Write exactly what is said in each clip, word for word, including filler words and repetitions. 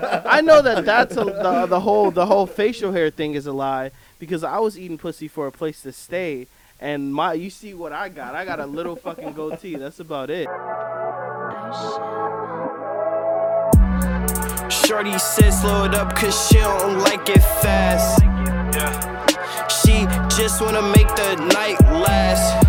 I know that that's a, the, the whole the whole facial hair thing is a lie, because I was eating pussy for a place to stay, and my you see what I got. I got a little fucking goatee. That's about it. Shorty said slow it up cause she don't like it fast. Yeah. She just wanna make the night last.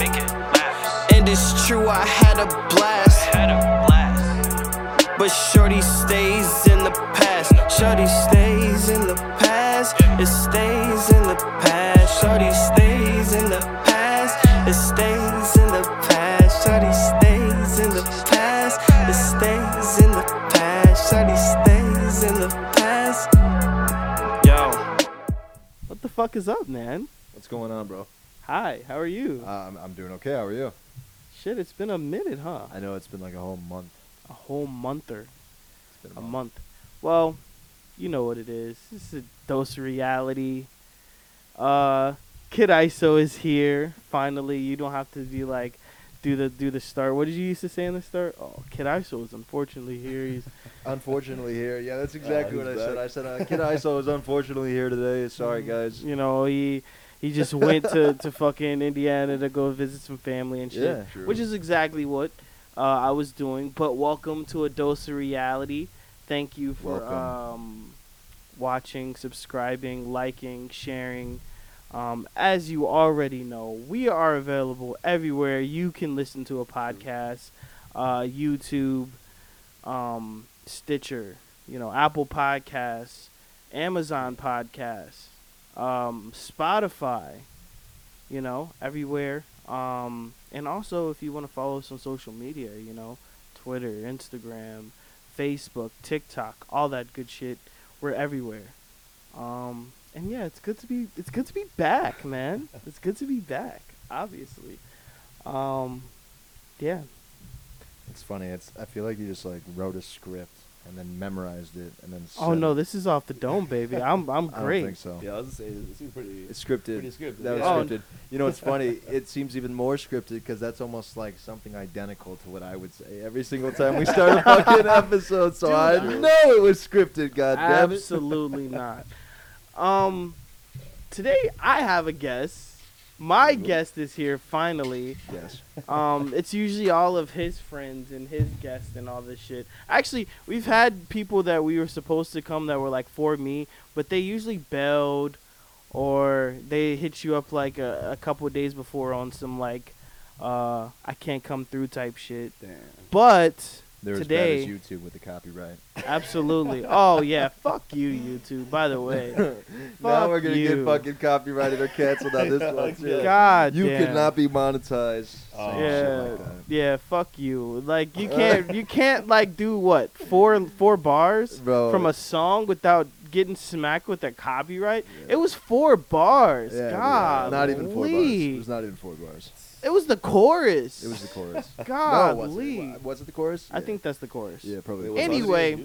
Make it last. And it's true, I had a blast. I had a blast. But shorty stays in the past. Shorty stays in the past. It stays in the past. Shorty stays in the past. It stays in the past. Shorty stays in the past. It stays in the past. Shorty stays in the past. What the fuck is up, man? What's going on, bro? Hi, how are you? Uh, I'm, I'm doing okay. How are you? Shit, it's been a minute, huh? I know, it's been like a whole month. A whole monther. It's been a, a month. month. Well, you know what it is. This is a dose of reality. Uh, Kid Iso is here. Finally, you don't have to be like, do the do the start. What did you used to say in the start? Oh, Kid Iso is unfortunately here. He's unfortunately here. Yeah, that's exactly uh, what back. I said. I said uh, Kid Iso is unfortunately here today. Sorry, guys. You know, he he just went to, to fucking Indiana to go visit some family and shit. Yeah, true. Which is exactly what uh, I was doing. But welcome to A Dose Of Reality. Thank you for um, watching, subscribing, liking, sharing. Um, as you already know, we are available everywhere. You can listen to a podcast, uh, YouTube, um, Stitcher, you know, Apple Podcasts, Amazon Podcasts, um, Spotify, you know, everywhere. Um, and also, if you want to follow us on social media, you know, Twitter, Instagram, Facebook, TikTok, all that good shit. We're everywhere. Um... And yeah, it's good to be it's good to be back, man. It's good to be back, obviously. Um, yeah. It's funny. It's I feel like you just like wrote a script and then memorized it and then. Oh no, it. This is off the dome, baby. I'm I'm great. I don't think so. Yeah, I was gonna say it seemed pretty. It's scripted. Pretty scripted. That was oh. scripted. You know, it's funny. It seems even more scripted because that's almost like something identical to what I would say every single time we start a fucking episode. So Dude, I no. know it was scripted. God damn it. Absolutely not. Um, today I have a guest. My guest is here finally. Yes. Um, it's usually all of his friends and his guests and all this shit. Actually, we've had people that we were supposed to come that were like for me, but they usually bailed or they hit you up like a, a couple of days before on some like, uh, I can't come through type shit. Damn. But they're today, as bad as YouTube with the copyright. Absolutely. Oh, yeah. Fuck you, YouTube. By the way. Now we're going to get fucking copyrighted or canceled on this one, too. God You damn. cannot be monetized. Oh. Yeah. Shit like that. Yeah, fuck you. Like, you can't, you can't like, do what? Four four bars Bro. from a song without getting smacked with a copyright? Yeah. It was four bars. Yeah, God. Yeah. Not even four please. bars. It was not even four bars. It was the chorus. It was the chorus. God, no, Lee. Was it the chorus? I yeah. think that's the chorus. Yeah, probably. It was anyway,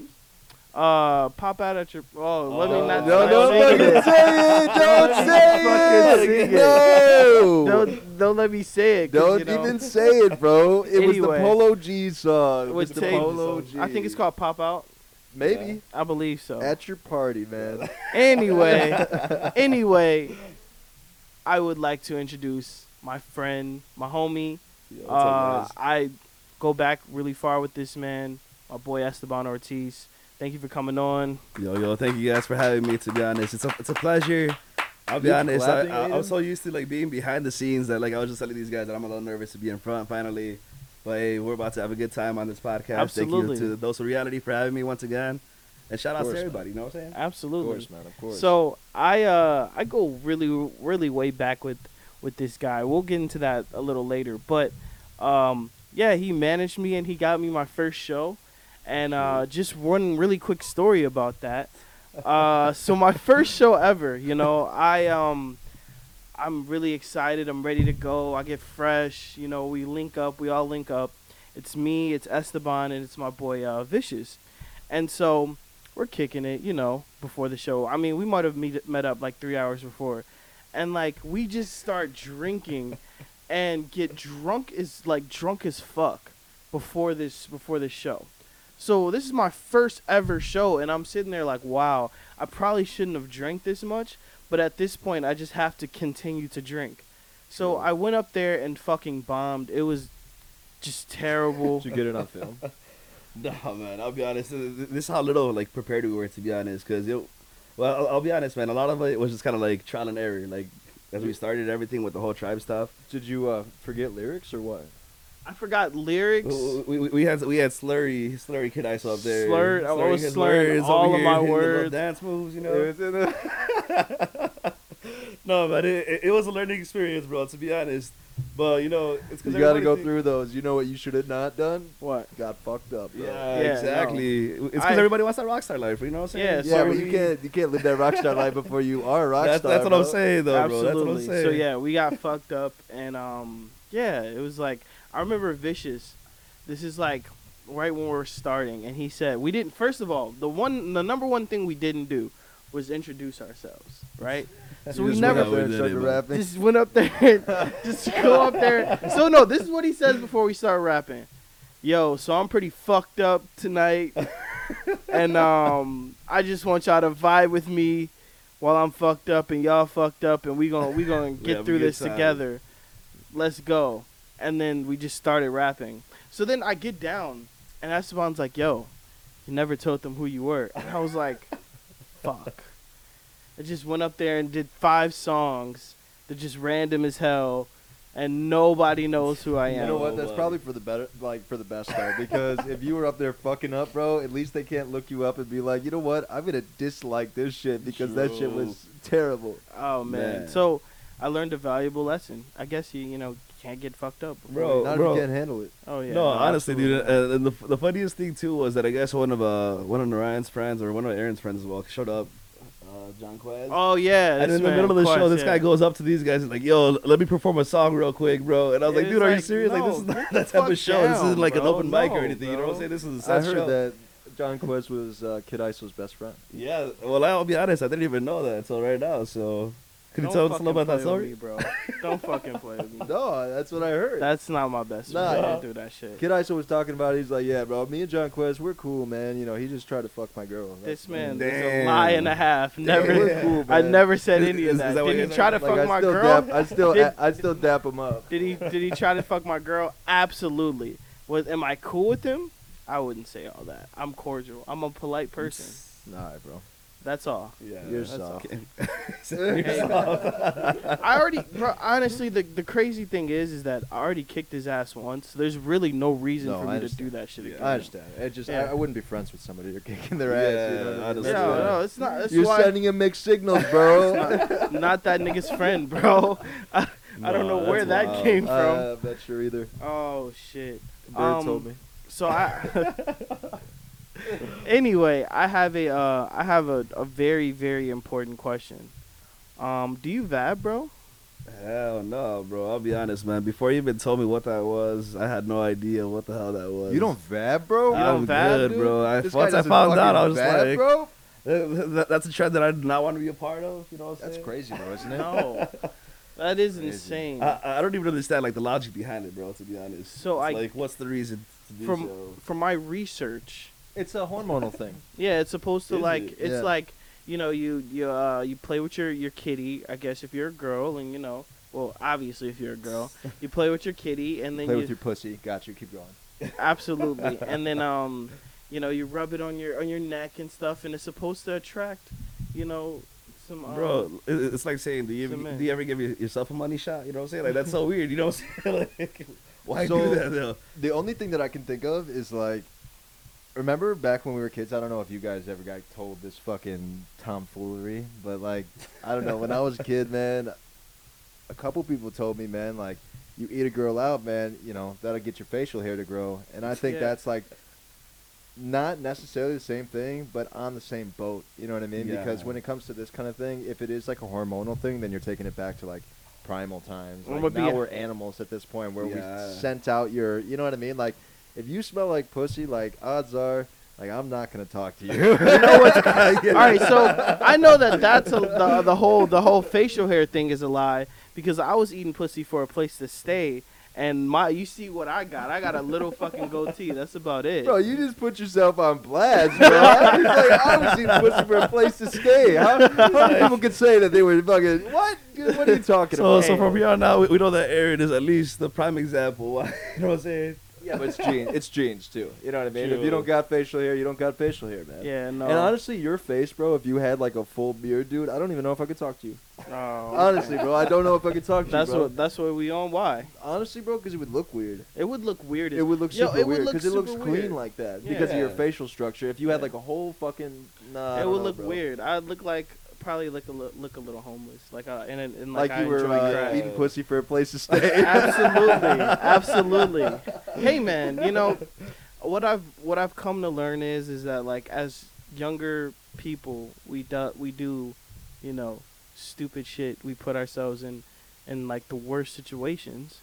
uh, pop out at your. Oh, oh. let me not. No, don't fucking say it. Don't say it. No. Don't, don't let me say it. Don't you know. even say it, bro. It anyway, was the Polo G song. It was the Polo G. I think it's called Pop Out. Maybe. Yeah. I believe so. At your party, man. Anyway, anyway, I would like to introduce my friend, my homie. Yeah, uh, I go back really far with this man, my boy Esteban Ortiz. Thank you for coming on. Yo, yo, thank you guys for having me, to be honest. It's a, it's a pleasure. I'll be You're honest, I, I, I was so used to like being behind the scenes that like I was just telling these guys that I'm a little nervous to be in front finally. But hey, we're about to have a good time on this podcast. Absolutely. Thank you to Dose of Reality for having me once again. And shout course, out to everybody, man. You know what I'm saying? Absolutely. Of course, man, of course. So I, uh, I go really, really way back with with this guy. We'll get into that a little later, but um yeah, he managed me and he got me my first show. And uh just one really quick story about that. Uh so my first show ever, you know, I um I'm really excited, I'm ready to go, I get fresh, you know, we link up, we all link up. It's me, it's Esteban, and it's my boy uh Vicious. And so we're kicking it, you know, before the show. I mean, we might have meet, met up like three hours before. And, like, we just start drinking and get drunk as, like, drunk as fuck before this before this show. So this is my first ever show, and I'm sitting there like, wow, I probably shouldn't have drank this much, but at this point, I just have to continue to drink. So I went up there and fucking bombed. It was just terrible. Did you get it on film? Nah, man, I'll be honest. This is how little, like, prepared we were, to be honest, because, well, I'll be honest, man, a lot of it was just kind of, like, trial and error, like, as we started everything with the whole tribe stuff. Did you uh, forget lyrics or what? I forgot lyrics. We, we, we had we had slurry slurry Kid Iso up there. Slurred, slurry, I was slurring all of here, my words. Dance moves, you know. No, but it, it, it was a learning experience, bro. To be honest, but you know, it's you got to go thinks, through those. You know what you should have not done? What? Got fucked up. Bro. Yeah, yeah, exactly. No. It's because everybody wants that rock star life. You know what I'm saying? Yeah, yeah, sorry. But you can't you can't live that rock star life before you are a rock that's, star. That's what bro. I'm saying, though, Absolutely. bro. That's what I'm saying. So yeah, we got fucked up, and um, yeah, it was like. I remember Vicious, this is like right when we were starting, and he said, we didn't, first of all, the one, the number one thing we didn't do was introduce ourselves, right? So we never went there started rapping. Just went up there, just go up there. So no, this is what he says before we start rapping. Yo, so I'm pretty fucked up tonight, and um, I just want y'all to vibe with me while I'm fucked up and y'all fucked up, and we gonna, we gonna get yeah, through this time. together. Let's go. And then we just started rapping. So then I get down, and Esteban's like, yo, you never told them who you were. And I was like, fuck. I just went up there and did five songs that just random as hell, and nobody knows who I am. You know what? That's probably for the better, like for the best though, because if you were up there fucking up, bro, at least they can't look you up and be like, you know what? I'm gonna dislike this shit because True. that shit was terrible. Oh man. man. So I learned a valuable lesson. I guess you, you know. Can't get fucked up, bro. Not bro. If you can't handle it. Oh yeah. No, no honestly, dude. Uh, and the the funniest thing too was that I guess one of uh one of Ryan's friends or one of Aaron's friends as well showed up. Uh, John Quest. Oh yeah. And in the middle of the Quest, show, this yeah. guy goes up to these guys and like, "Yo, let me perform a song real quick, bro." And I was it like, "Dude, are like, you serious? No, like, this is not that type of show. Down, this isn't like bro. an open mic no, or anything. Bro. You know what I'm saying? This is a set I heard show." That John Quest was uh, Kid Iso's best friend. Yeah. Well, I'll be honest. I didn't even know that until right now. So. Could you tell us a little about that story? Me, bro. Don't fucking play with me. No, that's what I heard. That's not my best friend. Nah, I didn't do that shit. Kid Iso was talking about it. He's like, yeah, bro, me and John Quest, we're cool, man. You know, he just tried to fuck my girl. That's this man damn. is a lie and a half. Never, yeah, we're cool, man. I never said is, any of that. Is, is that did he try to like, fuck I my girl? Dap, I still did, I still dap him up. Did he, did he try to fuck my girl? Absolutely. Was, am I cool with him? I wouldn't say all that. I'm cordial. I'm a polite person. Nah, bro. That's all. Yeah, you're that's soft. All. You're hey, soft. I already, bro, honestly, the, the crazy thing is, is that I already kicked his ass once. So there's really no reason no, for me to do that shit again. Yeah, I understand. It just, yeah. I, I wouldn't be friends with somebody you're kicking their yeah, ass. You know? Honestly, no, no, it's not. That's you're why sending him mixed signals, bro. not, not that nigga's friend, bro. I, no, I don't know where that wild. came from. I uh, bet you're either. Oh shit. Bird um, told me. So I. Anyway, I have a uh, I have a, a very very important question. Um, do you vab, bro? Hell no, bro. I'll be honest, man. Before you even told me what that was, I had no idea what the hell that was. You don't vab, bro? You don't I'm vab, good, dude? bro. I, once I found out, I was vab, like, bro? That's a trend that I do not want to be a part of. You know what I'm That's saying? crazy, bro, isn't it? No. That is crazy. insane. I, I don't even understand like the logic behind it, bro. To be honest, so it's I like what's the reason? To do from so? from my research. It's a hormonal thing. Yeah, it's supposed to, Is like, it? it's yeah. like, you know, you you uh, you play with your, your kitty, I guess, if you're a girl, and, you know, well, obviously, if you're a girl, you play with your kitty, and then play you... Play with your pussy. Got you. Keep going. Absolutely. And then, um, you know, you rub it on your on your neck and stuff, and it's supposed to attract, you know... Some, um, bro, it's like saying, do you, ever, do you ever give yourself a money shot? You know what I'm saying? Like, that's so weird. You know what I'm saying? Like, why so, do that, though? The only thing that I can think of is, like, remember back when we were kids, I don't know if you guys ever got told this fucking tomfoolery, but, like, I don't know. When I was a kid, man, a couple people told me, man, like, you eat a girl out, man, you know, that'll get your facial hair to grow. And I think yeah. that's, like, not necessarily the same thing, but on the same boat. You know what I mean? Yeah. Because when it comes to this kind of thing, if it is, like, a hormonal thing, then you're taking it back to, like, primal times. Like, now we're animals at this point where yeah. we sent out your, you know what I mean? Like, if you smell like pussy, like, odds are, like, I'm not going to talk to you. You know what? All right, so I know that that's a, the, the whole the whole facial hair thing is a lie because I was eating pussy for a place to stay, And my, you see what I got? I got a little fucking goatee. That's about it. Bro, you just put yourself on blast, bro. I was like, obviously, was looking for a place to stay. How, how many people could say that they were fucking what? What are you talking so, about? So from here on out, we, we know that Aaron is at least the prime example. You know what I'm saying? Yeah, but it's genes. It's genes too. You know what I mean? True. If you don't got facial hair, you don't got facial hair, man. Yeah, no. And honestly, your face, bro. If you had like a full beard, dude, I don't even know if I could talk to you. Oh, honestly, man. Bro, I don't know if I could talk to that's you. That's what. That's what we on. Why? Honestly, bro, because it would look weird. It would look weird. It would look yo, super would weird because it looks weird. Clean like that yeah. because of your facial structure. If you had like a whole fucking, nah, it would know, look bro. Weird. I'd look like. Probably look a li- look a little homeless, like uh, and, and like, like you I were uh, eating pussy for a place to stay. Absolutely, absolutely. Hey man, you know what I've what I've come to learn is is that like as younger people, we do we do, you know, stupid shit. We put ourselves in, in like the worst situations,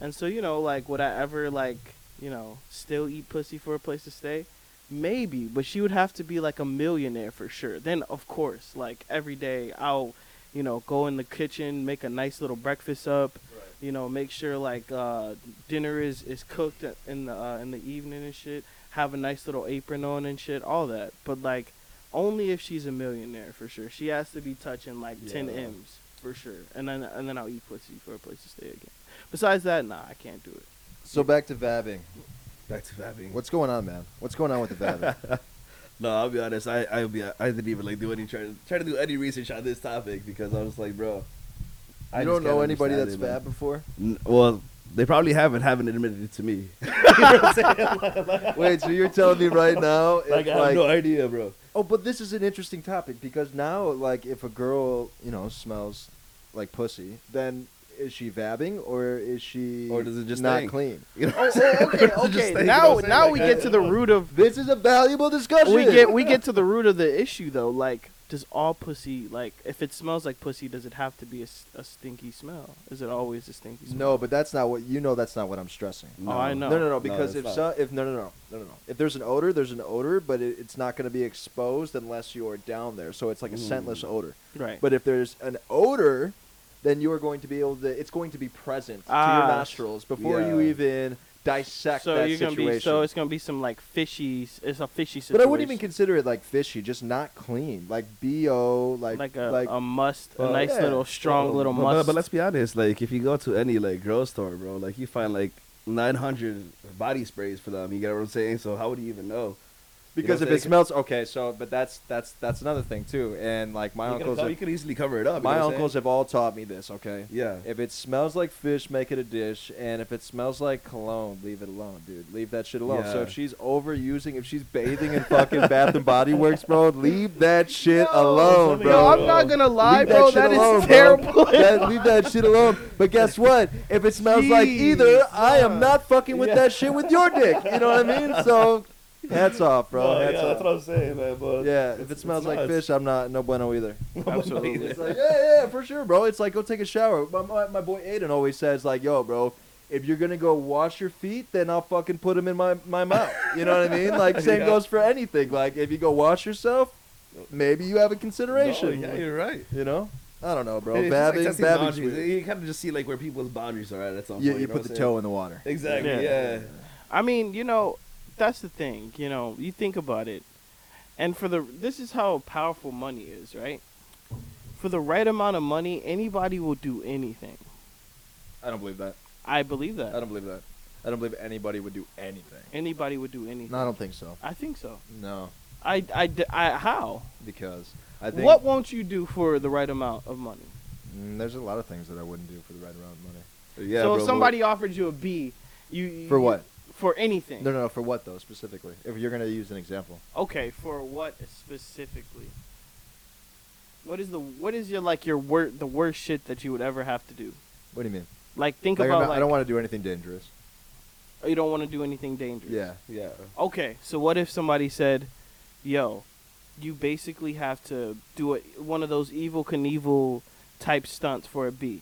and so you know like would I ever like you know still eat pussy for a place to stay? Maybe, but she would have to be like a millionaire for sure. Then, of course, like every day I'll, you know, go in the kitchen, make a nice little breakfast up, right. you know, make sure like uh, dinner is, is cooked in the uh, in the evening and shit, have a nice little apron on and shit, all that. But like only if she's a millionaire for sure. She has to be touching like yeah. ten M's for sure. And then and then I'll eat pussy for a place to stay again. Besides that, nah, I can't do it. So yeah. back to vabbing. Back to Vabing. What's going on, man? What's going on with the Vabing? No, I'll be honest. I I'll be, I didn't even like do any try to try to do any research on this topic because I was like, bro, I you don't know anybody that's Vab before. N- well, they probably haven't haven't admitted it to me. You know what I'm saying? Wait, so you're telling me right now? Like, like I have like, no idea, bro. Oh, but this is an interesting topic because now, like, if a girl, you know, smells like pussy, then. Is she vabbing or is she or does it just not stink? Clean? You know oh, okay, okay. Now, you know now we like, get to the root of this is a valuable discussion. We get we get to the root of the issue though. Like, does all pussy like if it smells like pussy, does it have to be a, a stinky smell? Is it always a stinky smell? No, but that's not what you know. That's not what I'm stressing. No. Oh, I know. No, no, no. Because no, if so, if no, no, no, no, no, no. If there's an odor, there's an odor, but it, it's not going to be exposed unless you're down there. So it's like a mm. scentless odor. Right. But if there's an odor. Then you are going to be able to. It's going to be present ah, to your nostrils before yeah. you even dissect so that you're situation. Gonna be, so it's going to be some like fishy. It's a fishy situation. But I wouldn't even consider it like fishy. Just not clean. Like bo. Like like a, like, a must. Uh, a nice yeah. little strong well, little well, must. But, but let's be honest. Like if you go to any like grocery store, bro, like you find like nine hundred body sprays for them. You get what I'm saying? So how would you even know? Because you know if it smells okay, so but that's that's that's another thing too, and like my you uncles, have, you can easily cover it up. My you know uncles have all taught me this. Okay, yeah. If it smells like fish, make it a dish, and if it smells like cologne, leave it alone, dude. Leave that shit alone. Yeah. So if she's overusing, if she's bathing in fucking Bath and Body Works, bro, leave that shit no, alone, bro. No, I'm not gonna lie, leave bro. That, that, that alone, is terrible. that, leave that shit alone. But guess what? If it smells Jeez, like either, uh, I am not fucking with yeah. that shit with your dick. You know what I mean? So. Hats off, bro. No, Hats yeah, off. That's what I'm saying, man. But yeah, if it smells like nice. Fish, I'm not no bueno either. Absolutely. It's like, yeah, yeah, for sure, bro. It's like, go take a shower. My, my, my boy Aiden always says, like, yo, bro, if you're going to go wash your feet, then I'll fucking put them in my, my mouth. You know what I mean? Like, same yeah. goes for anything. Like, if you go wash yourself, maybe you have a consideration. No, yeah, you're right. You know? I don't know, bro. Vabbing, like, you kind of just see, like, where people's boundaries are at. That's all. Yeah, you, you know put the saying? Toe in the water. Exactly, yeah. yeah. I mean, you know... That's the thing, you know, you think about it. And for the, this is how powerful money is, right? For the right amount of money, anybody will do anything. I don't believe that. I believe that. I don't believe that. I don't believe anybody would do anything. Anybody would do anything. No, I don't think so. I think so. No. I, I, I how? Because I think. What won't you do for the right amount of money? Mm, there's a lot of things that I wouldn't do for the right amount of money. Yeah. So bro, if somebody bro. offered you a B, you. you for what? For anything. No, no, no. For what, though, specifically? If you're going to use an example. Okay, for what specifically? What is the what is your like your wor- the worst shit that you would ever have to do? What do you mean? Like, think like, about, not, like... I don't want to do anything dangerous. Oh, you don't want to do anything dangerous? Yeah, yeah. Okay, so what if somebody said, yo, you basically have to do a, one of those Evil Knievel type stunts for a B?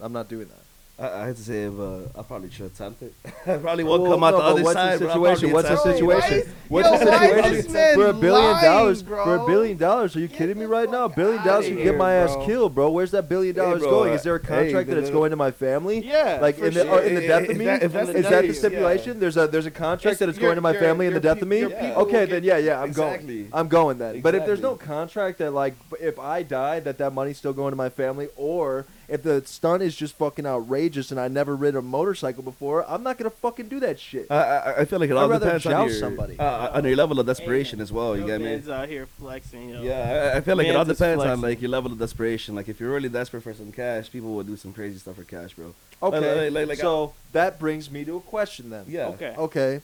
I'm not doing that. I had to say, if, uh, I probably should attempt it. I probably won't well, come out no, the other what's side. The situation? What's the situation? What's the situation? For a billion lying, dollars, bro. for a billion dollars, are you get kidding me right now? A billion dollars could get my ass killed, bro. Where's that billion dollars hey, going? Is there a contract hey, that it's going to my family? Yeah, like in the sure. oh, in the death of me? Is that, is that the stipulation? Yeah. There's a there's a contract it's, that it's going to my family in the death of me? Okay, then yeah, yeah, I'm going. I'm going then. But if there's no contract that like if I die, that that money's still going to my family, or if the stunt is just fucking outrageous and I never rid a motorcycle before, I'm not going to fucking do that shit. I, I, I feel like it all depends on your, somebody. Uh, on your level of desperation hey, as well. You get me? Out here flexing, yo. Yeah, I, I feel like it all depends flexing. on like your level of desperation. Like if you're really desperate for some cash, people will do some crazy stuff for cash, bro. Okay, like, like, like, so I, that brings me to a question then. Yeah. Okay. Okay.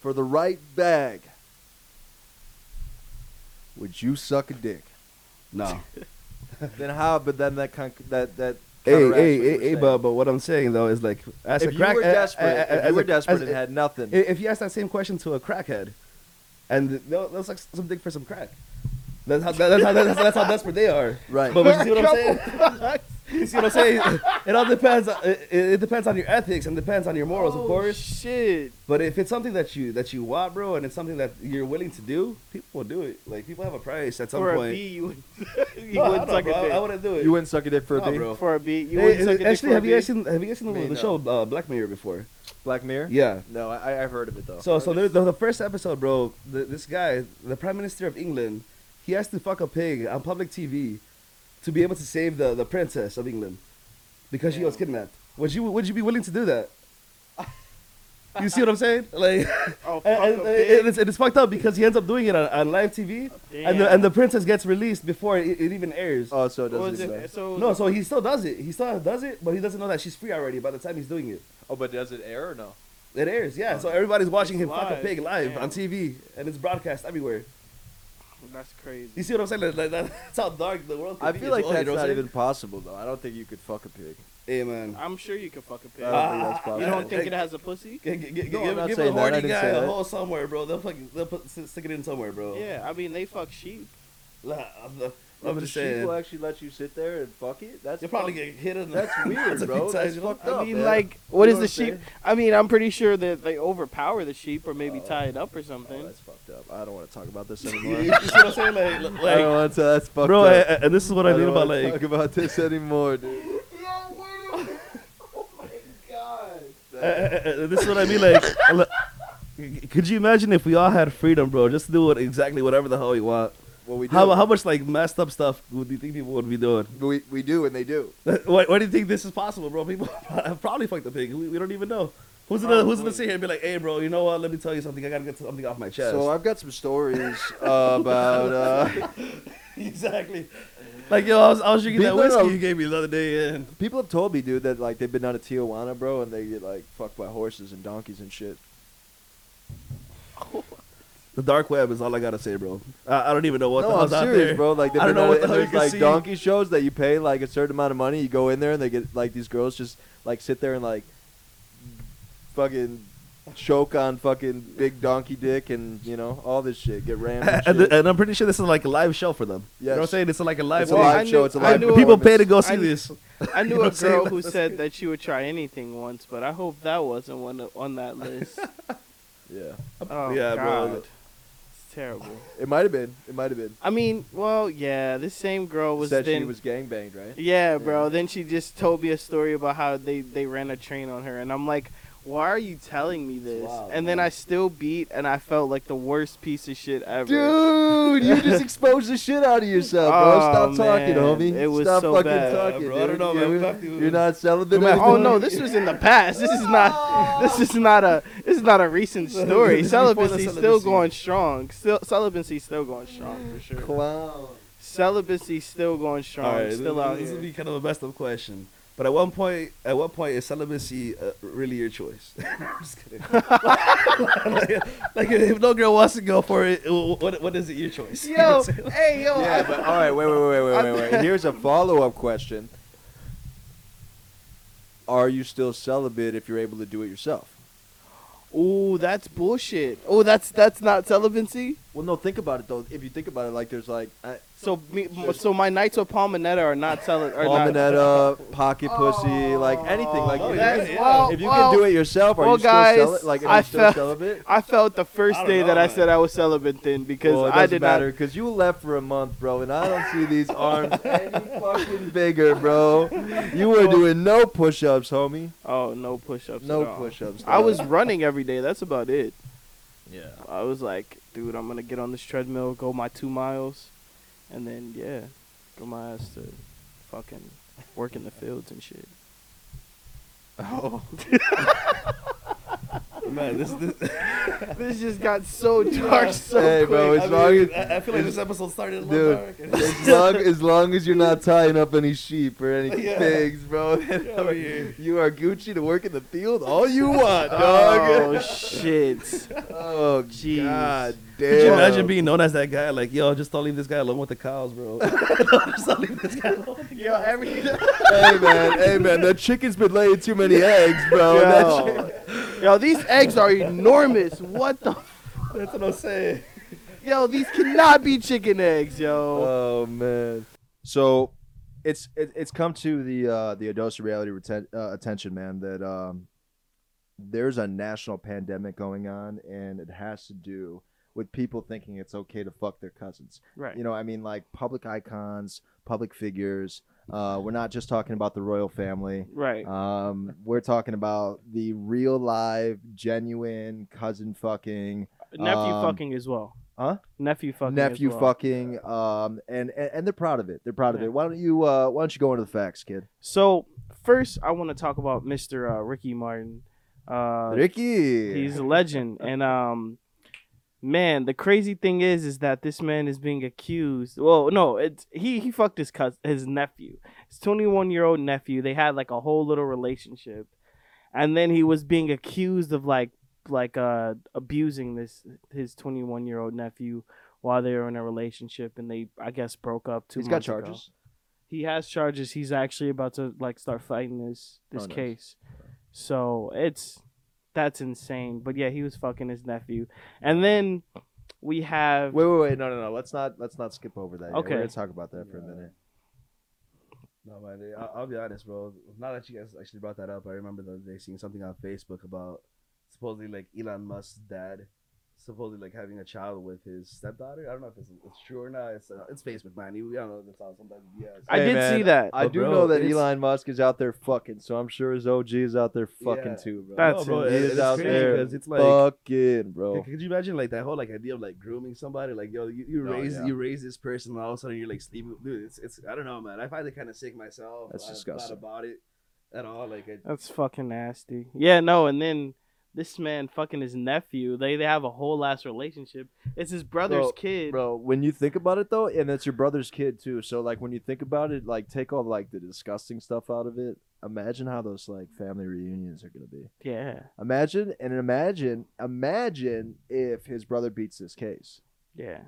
For the right bag, would you suck a dick? No. Then how? But then that con- that that. Hey, hey, hey, hey, but but what I'm saying though is like, as if a crack, you were desperate, uh, uh, if you were a, desperate and a, had nothing. If you ask that same question to a crackhead, and they'll they'll suck some dick for some crack. That's how that's how that's, that's how desperate they are. Right. But, but you see what I'm saying? You see what I'm saying? It all depends. It, it depends on your ethics and depends on your morals, oh, of course. Shit. But if it's something that you that you want, bro, and it's something that you're willing to do, people will do it. Like people have a price at some for point. For a B, you, would, you no, wouldn't suck know, a dick. I, I wouldn't do it. You wouldn't suck a dick for no, a B, bro. For a B, you hey, wouldn't it, suck it, a actually, dick. Actually, have you guys seen Have you guys seen the, the no. show uh, Black Mirror before? Black Mirror? Yeah. No, I, I've heard of it though. So so the, the first episode, bro, the, this guy, the Prime Minister of England, he has to fuck a pig on public T V to be able to save the, the princess of England because Damn. she was kidnapped. Would you would you be willing to do that? You see what I'm saying? Like, oh, fuck and, and it, it's, it's fucked up because he ends up doing it on, on live T V, Damn. and the, and the princess gets released before it, it even airs. Oh, so it doesn't. Well, it, so no, so he still does it. He still does it, but he doesn't know that she's free already by the time he's doing it. Oh, but does it air or no? It airs, yeah. Oh. So everybody's watching it's him fuck a pig live Damn. on T V, and it's broadcast everywhere. That's crazy. You see what I'm saying? Like, like, that's how dark the world can I be. I feel like that's not even possible, though. I don't think you could fuck a pig. Hey, man. I'm sure you could fuck a pig. I don't think that's possible. You don't think it has a pussy? G- g- g- no, give, I'm not give saying a horny guy a that. hole somewhere, bro. They'll, fucking, they'll put, stick it in somewhere, bro. Yeah, I mean, they fuck sheep. Like, I'm the, I'm just saying. Sheep will actually let you sit there and fuck it? That's You'll probably get hit in the That's weird, bro. That's fucked up, I mean, man. like, what you is the sheep? I mean, I'm pretty sure that they overpower the sheep or maybe oh, tie it up or something. Oh, that's fucked up. I don't want to talk about this anymore. You see what I'm saying? Like, like, I don't want to. That's fucked bro, up. Bro, and this is what I, I mean about, like. I don't want to talk about this anymore, dude. Oh, my God. Uh, uh, this is what I mean, like. Could you imagine if we all had freedom, bro, just to do what, exactly whatever the hell we want? Well, we do. How, how much like messed up stuff would you think people would be doing? We we do and they do. Why, why do you think this is possible, bro? People have probably fucked the pig. We, we don't even know. Who's gonna probably. Who's gonna sit here and be like, hey, bro, you know what? Let me tell you something. I gotta get something off my chest. So I've got some stories about uh... exactly. Like yo, I was, I was drinking people that whiskey have, you gave me the other day, and people have told me, dude, that like they've been out of Tijuana, bro, and they get like fucked by horses and donkeys and shit. Oh. The dark web is all I gotta say, bro. I, I don't even know what no, the hell's I'm serious, out there, bro. Like, I don't know what the hell you can like see. Donkey shows that you pay like a certain amount of money. You go in there and they get like these girls just like sit there and like fucking choke on fucking big donkey dick and you know all this shit get rammed. And, and, shit. The, and I'm pretty sure this is like a live show for them. Yes. You know what I'm saying? It's like a live, it's a live show. Knew, it's a live. People pay to go see I this. I knew a girl who said that she would try anything once, but I hope that wasn't one on that list. Yeah. Oh, yeah, God. Bro. Terrible. It might have been. It might have been. I mean, well, yeah. This same girl was said then, she was gangbanged, right? Yeah, bro. Yeah. Then she just told me a story about how they they ran a train on her, and I'm like, why are you telling me this? Wow, and then I still beat, and I felt like the worst piece of shit ever. Dude, you just exposed the shit out of yourself, bro. Stop oh, talking, man. homie. It was Stop so fucking bad. talking, yeah, bro. I don't know, man. Yeah, we, you're not celibate. Oh no, this was in the past. This is not. This is not a. This is not a recent story. Celibacy's still going strong. Still, celibacy's still going strong for sure. Clown. Celibacy's still going strong. Right, still this, out this here. This would be kind of a best of question. But at one point, at one point, is celibacy uh, really your choice? I'm just kidding. like, like, if no girl wants to go for it, what what is it your choice? Yo, hey, yo. Yeah, but all right, wait, wait, wait, wait, wait, wait. Here's a follow-up question: are you still celibate if you're able to do it yourself? Oh, that's bullshit. Oh, that's that's not celibacy. Well, no, think about it though. If you think about it, like there's like. I, So me, so my Knights of Palmanetta are not selling. Palmanetta, not, pocket pussy, oh, like anything. Like oh, if, you, well, if you well, can do it yourself, are well, you still guys, sell it? Like are you I still felt, celibate? I felt the first day know, that man. I said I was celibate then because well, it I did matter, not. Because you left for a month, bro, and I don't see these arms any fucking bigger, bro. You were doing no push-ups, homie. Oh, no push-ups. No push-ups. Though. I was running every day. That's about it. Yeah. I was like, dude, I'm gonna get on this treadmill, go my two miles. And then, yeah, go my ass to fucking work in the fields and shit. Oh. Man, this this, this just got so dark so hey, quick. Bro, as I, long mean, as, I feel like this episode started a little dark. As long, as long as you're not tying up any sheep or any yeah. pigs, bro. You are Gucci to work in the field all you want, dog. Oh, shit. Oh, jeez. God damn. Could you imagine being known as that guy? Like, yo, just don't leave this guy alone with the cows, bro. Just don't leave this guy alone with the cows. Yo, every... Hey, man. Hey, man. That chicken's been laying too many eggs, bro. Yo. That chicken... Yo, these eggs are enormous. What the? F- That's what I'm saying. Yo, these cannot be chicken eggs, yo. Oh man. So, it's it, it's come to the uh, the A Dose of Reality reten- uh, attention, man. That um, there's a national pandemic going on, and it has to do with people thinking it's okay to fuck their cousins. Right. You know, I mean, like public icons, public figures. Uh, we're not just talking about the royal family. Right. Um, we're talking about the real, live, genuine cousin fucking. Nephew um, fucking as well. Huh? Nephew fucking. Nephew as well. fucking. Um, and, and, and they're proud of it. They're proud yeah. of it. Why don't you uh, Why don't you go into the facts, kid? So first, I want to talk about Mister Uh, Ricky Martin. Uh, Ricky. He's a legend, and um, man, the crazy thing is, is that this man is being accused. Well, no, it's he. He fucked his cousin, his nephew, his twenty-one-year-old nephew. They had like a whole little relationship, and then he was being accused of like, like uh, abusing this his twenty-one-year-old nephew while they were in a relationship, and they, I guess, broke up two months ago. He's got charges. He has charges. He's actually about to like start fighting this this case. So it's. That's insane. But yeah, he was fucking his nephew. And then we have Wait, wait, wait. No, no, no. Let's not let's not skip over that. Okay. Yet. We're going to talk about that yeah. for a minute. No, man. I'll, I'll be honest, bro. Now that you guys actually brought that up, I remember the other day seeing something on Facebook about supposedly like Elon Musk's dad supposedly like having a child with his stepdaughter. I don't know if it's, it's true or not. It's uh, it's Facebook, man. You, you don't know this all sometimes. Yeah, I hey, did man, see that. I but do bro, know that Elon Musk is out there fucking, so I'm sure his O G is out there fucking yeah, too, bro. That's no, bro, it. It is out there it's like, fucking, bro. Could you imagine like that whole like idea of like grooming somebody? Like yo, you, you no, raise yeah. you raise this person, and all of a sudden you're like sleeping. Dude, it's it's I don't know, man. I find it kind of sick myself. That's I disgusting. Thought about it at all. Like I, that's fucking nasty. Yeah, no, and then. This man fucking his nephew. They they have a whole ass relationship. It's his brother's bro, kid. Bro, when you think about it though, and it's your brother's kid too. So like when you think about it, like take all like the disgusting stuff out of it. Imagine how those like family reunions are gonna be. Yeah. Imagine and imagine imagine if his brother beats this case. Yeah.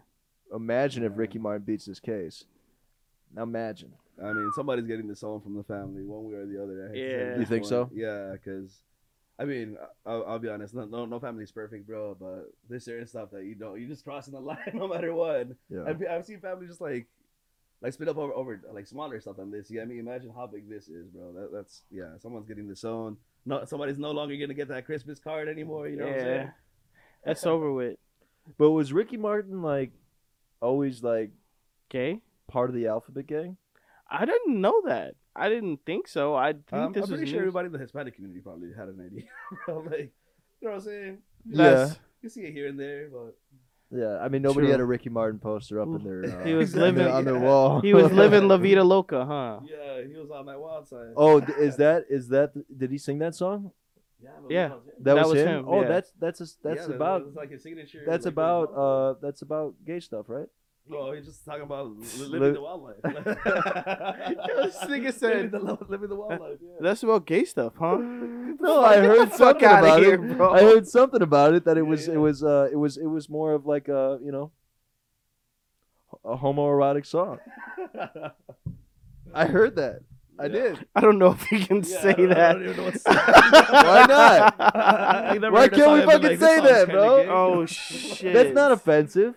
Imagine yeah. if Ricky Martin beats this case. Now imagine. I mean, somebody's getting disowned from the family one way or the other. Yeah. You think so? Yeah, because. I mean, I'll, I'll be honest. No, no, no family's perfect, bro. But there's certain stuff that you don't. You're just crossing the line, no matter what. Yeah. I've, I've seen families just like, like split up over, over like smaller stuff than this. Yeah, I mean, imagine how big this is, bro. That, that's yeah. Someone's getting disowned. No, somebody's no longer gonna get that Christmas card anymore. You know yeah. what I'm saying? That's over with. But was Ricky Martin like always like gay? Part of the Alphabet Gang? I didn't know that. I didn't think so. I think um, this I'm pretty was sure news. Everybody in the Hispanic community probably had an idea. Like, you know what I'm saying? That's, yeah. You see it here and there, but yeah. I mean, nobody True. Had a Ricky Martin poster up in their. Uh, he was living their, yeah. on their wall. He was living La Vida Loca, huh? Yeah, he was on that wild side. Oh, is that is that? Did he sing that song? Yeah, yeah. That, that was, was him. him. Oh, yeah. that's that's a, that's yeah, about that was like his signature. That's like about uh, that's about gay stuff, right? No, he's just talking about living Live. the wildlife. This nigga said, living the wildlife. Yeah. That's about gay stuff, huh? No, I heard something about here, it. Bro. I heard something about it that it was, yeah, yeah. it was, uh, it was, it was more of like a, you know, a homoerotic song. I heard that. I yeah. did. I don't know if we can yeah, say I that. I don't even know what's Why not? I, I Why can't we fucking like, say that, bro? Oh shit! That's not offensive.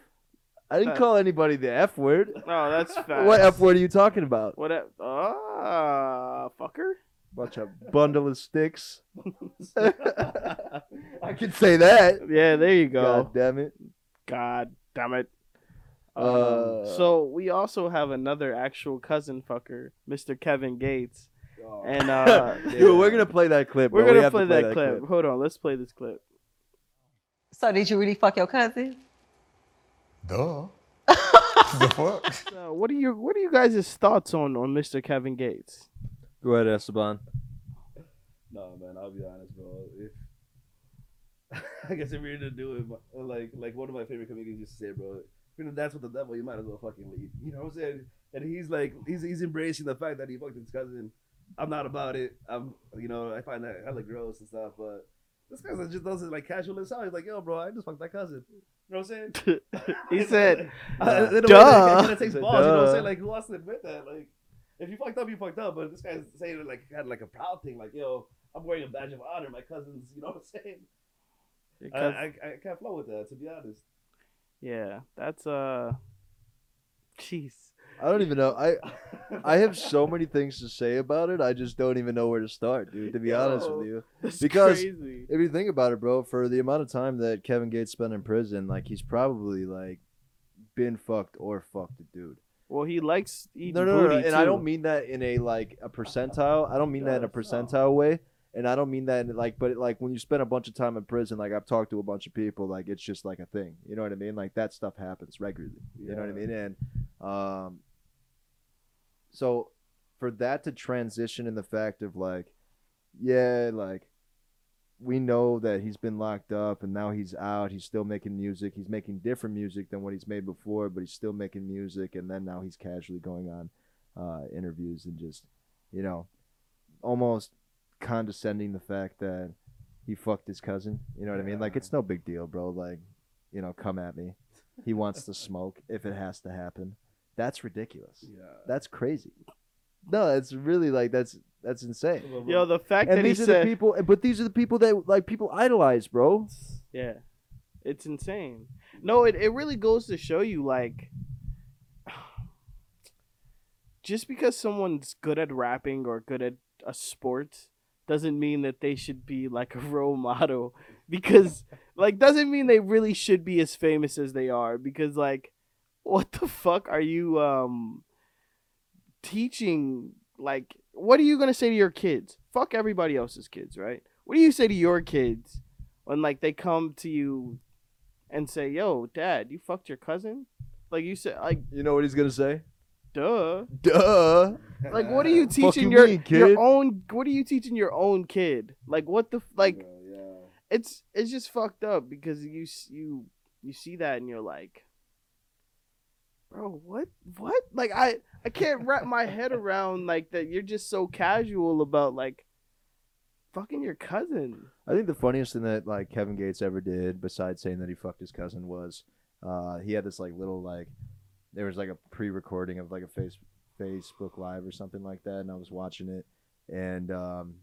I didn't call anybody the F word. No, that's fast. What F word are you talking about? What F? Ah, uh, fucker. Bunch of bundle of sticks. I could say that. Yeah, there you go. God damn it. God damn it. Um, uh, so we also have another actual cousin fucker, Mister Kevin Gates. Oh. And uh, dude, we're gonna play that clip. We're bro. gonna we play, play that, that clip. clip. Hold on, let's play this clip. So did you really fuck your cousin? Duh. The fuck? So what are your What are you guys' thoughts on on Mister Kevin Gates? Go ahead, Esteban. No, man, I'll be honest, bro. If, I guess if you're gonna do it, but, like like one of my favorite comedians used to say, bro, if you're gonna dance with the devil, you might as well fucking leave. You know what I'm saying? And he's like, he's he's embracing the fact that he fucked his cousin. I'm not about it. I'm, you know, I find that hella gross and stuff, but this cousin just does it like casual as hell. He's like, yo, bro, I just fucked that cousin. You know what I'm saying? He said, uh, duh. It kind of takes balls, duh. You know what I'm saying? Like, who wants to admit that? Like, if you fucked up, you fucked up, but this guy's saying, like, had like a proud thing, like, yo, I'm wearing a badge of honor. My cousin's, you know what I'm saying? I, I, I can't flow with that, to be honest. Yeah, that's, uh, jeez. I don't even know. I I have so many things to say about it. I just don't even know where to start, dude, to be Yo, honest with you. Because crazy. If you think about it, bro, for the amount of time that Kevin Gates spent in prison, like, he's probably, like, been fucked or fucked a dude. Well, he likes eating no, no, booty, no, no, no. And I don't mean that in a, like, a percentile. I don't mean that in a percentile way. And I don't mean that in, like, but, it, like, when you spend a bunch of time in prison, like, I've talked to a bunch of people, like, it's just, like, a thing. You know what I mean? Like, that stuff happens regularly. You yeah. know what I mean? And, um... so for that to transition in the fact of like, yeah, like we know that he's been locked up and now he's out. He's still making music. He's making different music than what he's made before, but he's still making music. And then now he's casually going on uh, interviews and just, you know, almost condescending the fact that he fucked his cousin. You know what yeah. I mean? Like, it's no big deal, bro. Like, you know, come at me. He wants to smoke if it has to happen. That's ridiculous. Yeah. That's crazy. No, it's really like that's that's insane. Yo, the fact and that these he are said, the people, but these are the people that like people idolize, bro. Yeah, it's insane. No, it, it really goes to show you like, just because someone's good at rapping or good at a sport doesn't mean that they should be like a role model. Because like doesn't mean they really should be as famous as they are. Because like. What the fuck are you um teaching? Like, what are you going to say to your kids? Fuck everybody else's kids, right? What do you say to your kids when, like, they come to you and say, yo, dad, you fucked your cousin? Like, you said, like... You know what he's going to say? Duh. Duh. Like, what are you teaching your, mean, your own... What are you teaching your own kid? Like, what the... Like, yeah, yeah. it's it's just fucked up because you you you see that and you're like... Bro, what? What? Like, I, I can't wrap my head around, like, that you're just so casual about, like, fucking your cousin. I think the funniest thing that, like, Kevin Gates ever did, besides saying that he fucked his cousin, was uh, he had this, like, little, like, there was, like, a pre-recording of, like, a face, Facebook Live or something like that, and I was watching it, and um,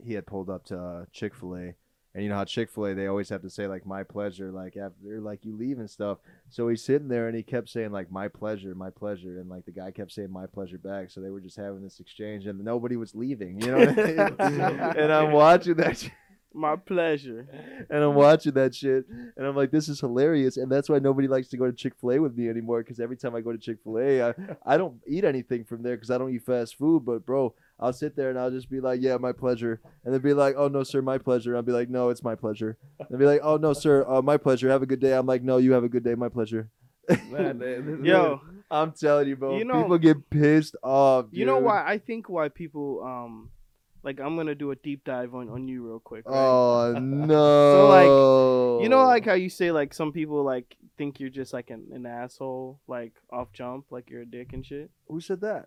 he had pulled up to uh, Chick-fil-A. And you know how Chick-fil-A, they always have to say, like, my pleasure, like, after, like, you leave and stuff. So he's sitting there, and he kept saying, like, my pleasure, my pleasure. And, like, the guy kept saying my pleasure back. So they were just having this exchange, and nobody was leaving. You know what I mean? And I'm watching that shit. My pleasure. And I'm watching that shit, and I'm like, this is hilarious. And that's why nobody likes to go to Chick-fil-A with me anymore, because every time I go to Chick-fil-A, I, I don't eat anything from there because I don't eat fast food. But, bro, I'll sit there and I'll just be like, yeah, my pleasure. And they'll be like, oh, no, sir, my pleasure. I'll be like, no, it's my pleasure. They'll be like, oh, no, sir, uh, my pleasure. Have a good day. I'm like, no, you have a good day. My pleasure. Man, man, yo, man. I'm telling you, bro, you know, people get pissed off, dude. You know why? I think why people, um, like, I'm going to do a deep dive on, on you real quick. Right? Oh, no. So, like, you know, like how you say, like, some people, like, think you're just, like, an, an asshole, like, off jump, like you're a dick and shit. Who said that?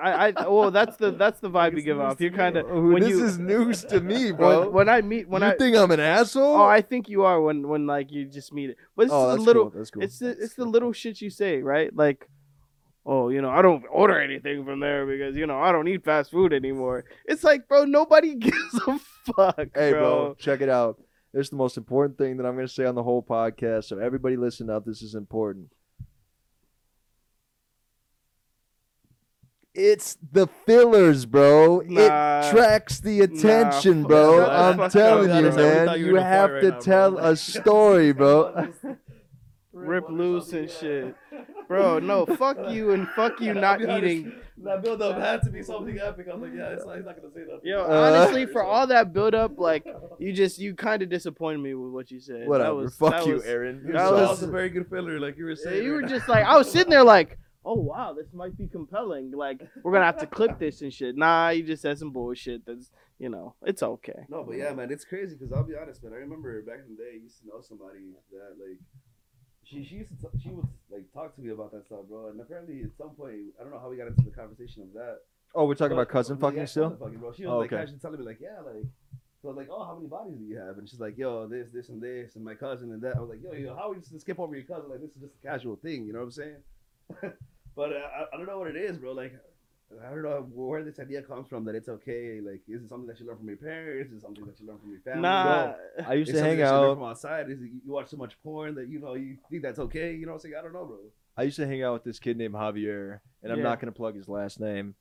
I, I well that's the that's the vibe you give off. You're kind of this you, is news to me, bro. When, when I meet when you I think I'm an asshole. Oh, I think you are when when like you just meet it. But it's oh, that's little cool. That's cool. It's the, it's the little shit you say, right? Like, oh, you know, I don't order anything from there because you know I don't eat fast food anymore. It's like, bro, nobody gives a fuck. Hey, bro, bro check it out. It's the most important thing that I'm going to say on the whole podcast. So everybody listen up. This is important. It's the fillers, bro. Nah, it tracks the attention, nah, bro. Nah, I'm telling you, man. You, you have right to now, tell bro. a story, bro. Rip loose and shit. Bro, no, fuck you and fuck you not eating. That build-up had to be something epic. I was like, yeah, it's not, he's not going to say that. Yo, uh, honestly, for all that build-up, like, you just, you kind of disappointed me with what you said. Whatever, that was, fuck that you, was, Aaron. That, that was, was a very good filler, like you were saying. Yeah, you were just like, I was sitting there like, oh, wow, this might be compelling. Like, we're going to have to clip this and shit. Nah, you just said some bullshit that's, you know, it's okay. No, but yeah, man, it's crazy because I'll be honest, man. I remember back in the day, I used to know somebody that, like, She she used to t- she would like talk to me about that stuff, bro. And apparently at some point, I don't know how we got into the conversation of that. Oh, we're talking but, about cousin fucking yeah, still. Cousin fucking, bro. She was oh, like okay. actually telling me like, yeah, like. So I was like, oh, how many bodies do you have? And she's like, yo, this, this, and this, and my cousin and that. I was like, yo, yo, how are we just skip over your cousin? Like this is just a casual thing, you know what I'm saying? But uh, I, I don't know what it is, bro. Like, I don't know where this idea comes from that it's okay. Like, is it something that you learn from your parents? Is it something that you learn from your family? Nah, bro? I used to hang out from outside. Is it you watch so much porn that you know you think that's okay? You know what I'm saying? I don't know, bro. I used to hang out with this kid named Javier, and I'm yeah. not gonna plug his last name.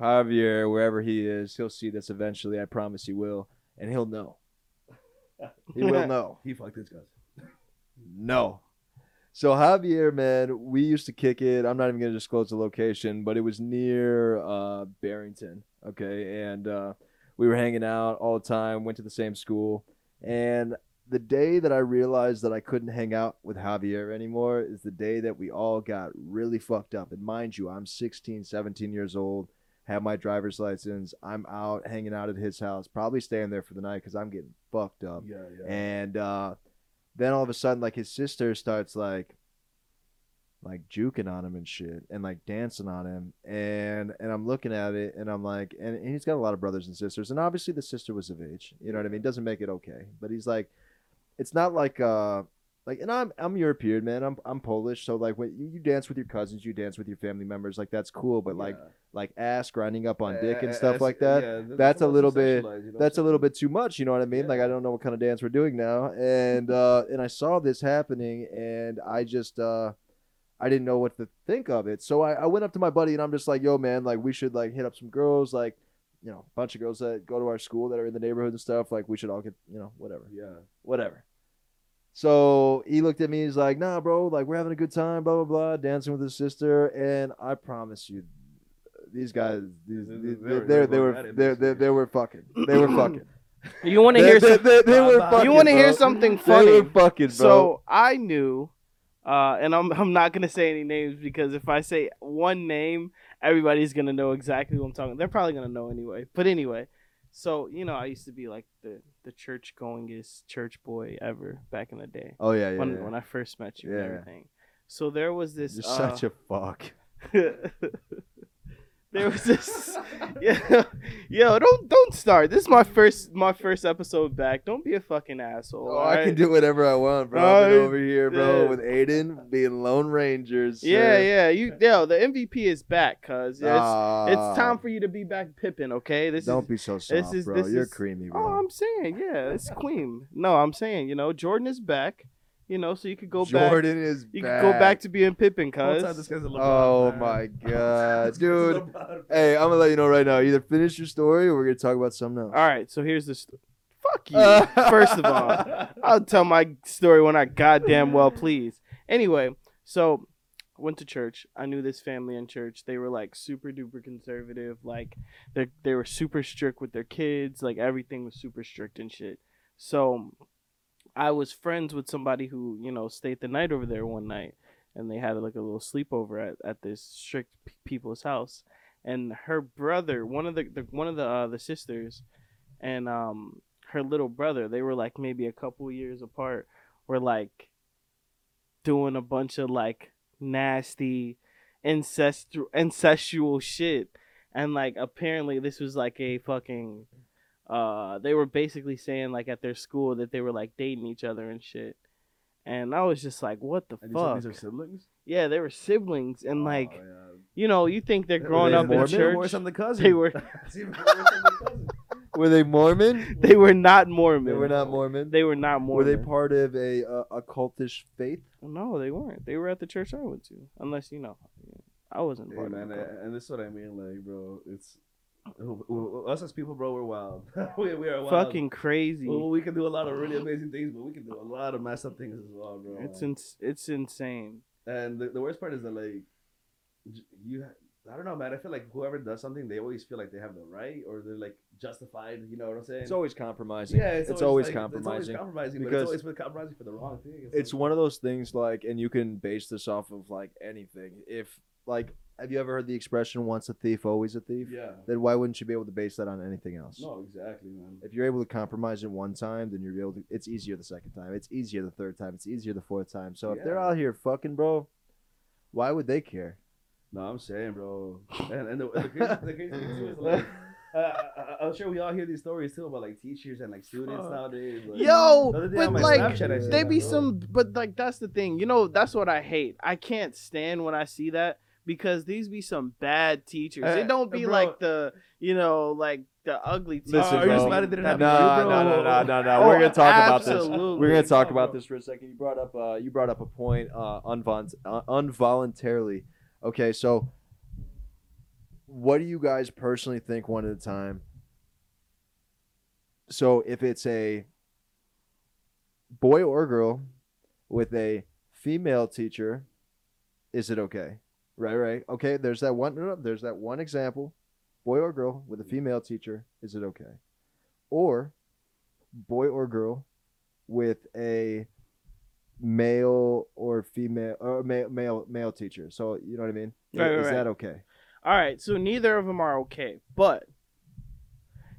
Javier, wherever he is, he'll see this eventually. I promise he will, and he'll know. He will know. He fucked his cousin. No. So Javier, man, we used to kick it. I'm not even going to disclose the location, but it was near uh, Barrington, okay? And uh, we were hanging out all the time, went to the same school. And the day that I realized that I couldn't hang out with Javier anymore is the day that we all got really fucked up. And mind you, I'm sixteen, seventeen years old, have my driver's license. I'm out hanging out at his house, probably staying there for the night because I'm getting fucked up. Yeah, yeah. And uh then all of a sudden, like, his sister starts, like, like, juking on him and shit and, like, dancing on him. And and I'm looking at it, and I'm like, and, and he's got a lot of brothers and sisters. And obviously the sister was of age. You know what I mean? Doesn't make it okay. But he's like, it's not like, uh, like, and I'm I'm European, man. I'm I'm Polish. So, like, when you, you dance with your cousins, you dance with your family members. Like, that's cool. But, like, yeah. like ass grinding up on dick and stuff like that. Yeah, that's, that's a little bit, you know, that's a little bit too much. You know what I mean? Yeah. Like, I don't know what kind of dance we're doing now. And, uh, and I saw this happening and I just, uh, I didn't know what to think of it. So I, I went up to my buddy and I'm just like, yo man, like we should like hit up some girls, like, you know, a bunch of girls that go to our school that are in the neighborhood and stuff. Like we should all get, you know, whatever. Yeah. Whatever. So he looked at me. He's like, nah, bro, like we're having a good time, blah, blah, blah, dancing with his sister. And I promise you, These guys, these, these, they, they were, they, they, they were fucking, they were fucking. You want to hear? They, they, they were fucking, you want to hear something funny? They were fucking, bro. So I knew, uh, and I'm, I'm not gonna say any names because if I say one name, everybody's gonna know exactly who I'm talking. They're probably gonna know anyway. But anyway, so you know, I used to be like the, the church goingest church boy ever back in the day. Oh yeah, yeah. When, yeah. when I first met you, yeah. and everything. So there was this. You're uh, such a fuck. There was this, yeah, yo, don't don't start. This is my first my first episode back. Don't be a fucking asshole. Oh, right? I can do whatever I want, bro. I've been over here, bro, with Aiden being Lone Rangers. Yeah, sir. yeah, you, yo, the M V P is back, cause it's, uh, it's time for you to be back, Pippin. Okay, this don't is, be so soft, this is, bro. This You're is, creamy, bro. Oh, I'm saying, yeah, it's cream. No, I'm saying, you know, Jordan is back. You know, so you could go Jordan back. Jordan is you back. You could go back to being Pippin, cuz. Oh, my God. Dude. Hey, I'm going to let you know right now. Either finish your story or we're going to talk about something else. All right. So here's the story. Fuck you. First of all, I'll tell my story when I goddamn well please. Anyway, so I went to church. I knew this family in church. They were, like, super duper conservative. Like, they they were super strict with their kids. Like, everything was super strict and shit. So I was friends with somebody who, you know, stayed the night over there one night, and they had like a little sleepover at, at this strict p- people's house, and her brother, one of the, the one of the uh, the sisters, and um her little brother, they were like maybe a couple years apart, were like doing a bunch of like nasty, incest incestual shit, and like apparently this was like a fucking. Uh, they were basically saying like at their school that they were like dating each other and shit, and I was just like, "What the and fuck?" These are siblings. Yeah, they were siblings, and oh, like, yeah. you know, you think they're growing they up in church. They were. Were they Mormon? They were not Mormon. They were not Mormon. They were not Mormon. Were they part of a uh, occultish faith? No, they weren't. They were at the church I went to. Unless, you know, I wasn't part hey, of man, I, and this is what I mean, like, bro, it's us as people, bro, we're wild. we, we are wild. Fucking crazy. We, we can do a lot of really amazing things, but we can do a lot of messed up things as well, bro. It's in, it's insane. And the, the worst part is that, like, you, I don't know, man. I feel like whoever does something, they always feel like they have the right, or they're like justified. You know what I'm saying? It's always compromising. Yeah, it's, it's always, always like, compromising. It's always compromising, because but it's always compromising for the wrong thing. It's, it's like, one of those things, like, and you can base this off of like anything. If like. Have you ever heard the expression, once a thief, always a thief? Yeah. Then why wouldn't you be able to base that on anything else? No, exactly, man. If you're able to compromise it one time, then you're able to, it's easier the second time. It's easier the third time. It's easier the fourth time. So yeah. If they're out here fucking, bro, why would they care? No, I'm saying, bro. And, and the, the crazy, the crazy thing too is like, Uh, I, I'm sure we all hear these stories too about like teachers and like students oh. nowadays. Like, yo, the but like Snapchat, they be that, some, but like that's the thing. You know, that's what I hate. I can't stand when I see that. Because these be some bad teachers. Uh, they don't be bro. like the, you know, like the ugly teachers. Listen, bro. No, no, no, no, no. We're going to talk absolutely. about this. We're going to talk about this for a second. You brought up uh, you brought up a point uh, unvol- uh, involuntarily. Okay, so what do you guys personally think one at a time? So if it's a boy or girl with a female teacher, is it okay? Right, right. Okay, there's that one. No, no, there's that one example, boy or girl with a female teacher. Is it okay? Or boy or girl with a male or female or male male male teacher. So you know what I mean? Right, is right. that okay? All right. So neither of them are okay, but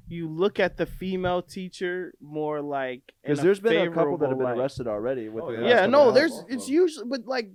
you look at the female teacher more like because there's a been a couple that have been arrested life. already. With oh, yeah, yeah no, there's also. It's usually but like.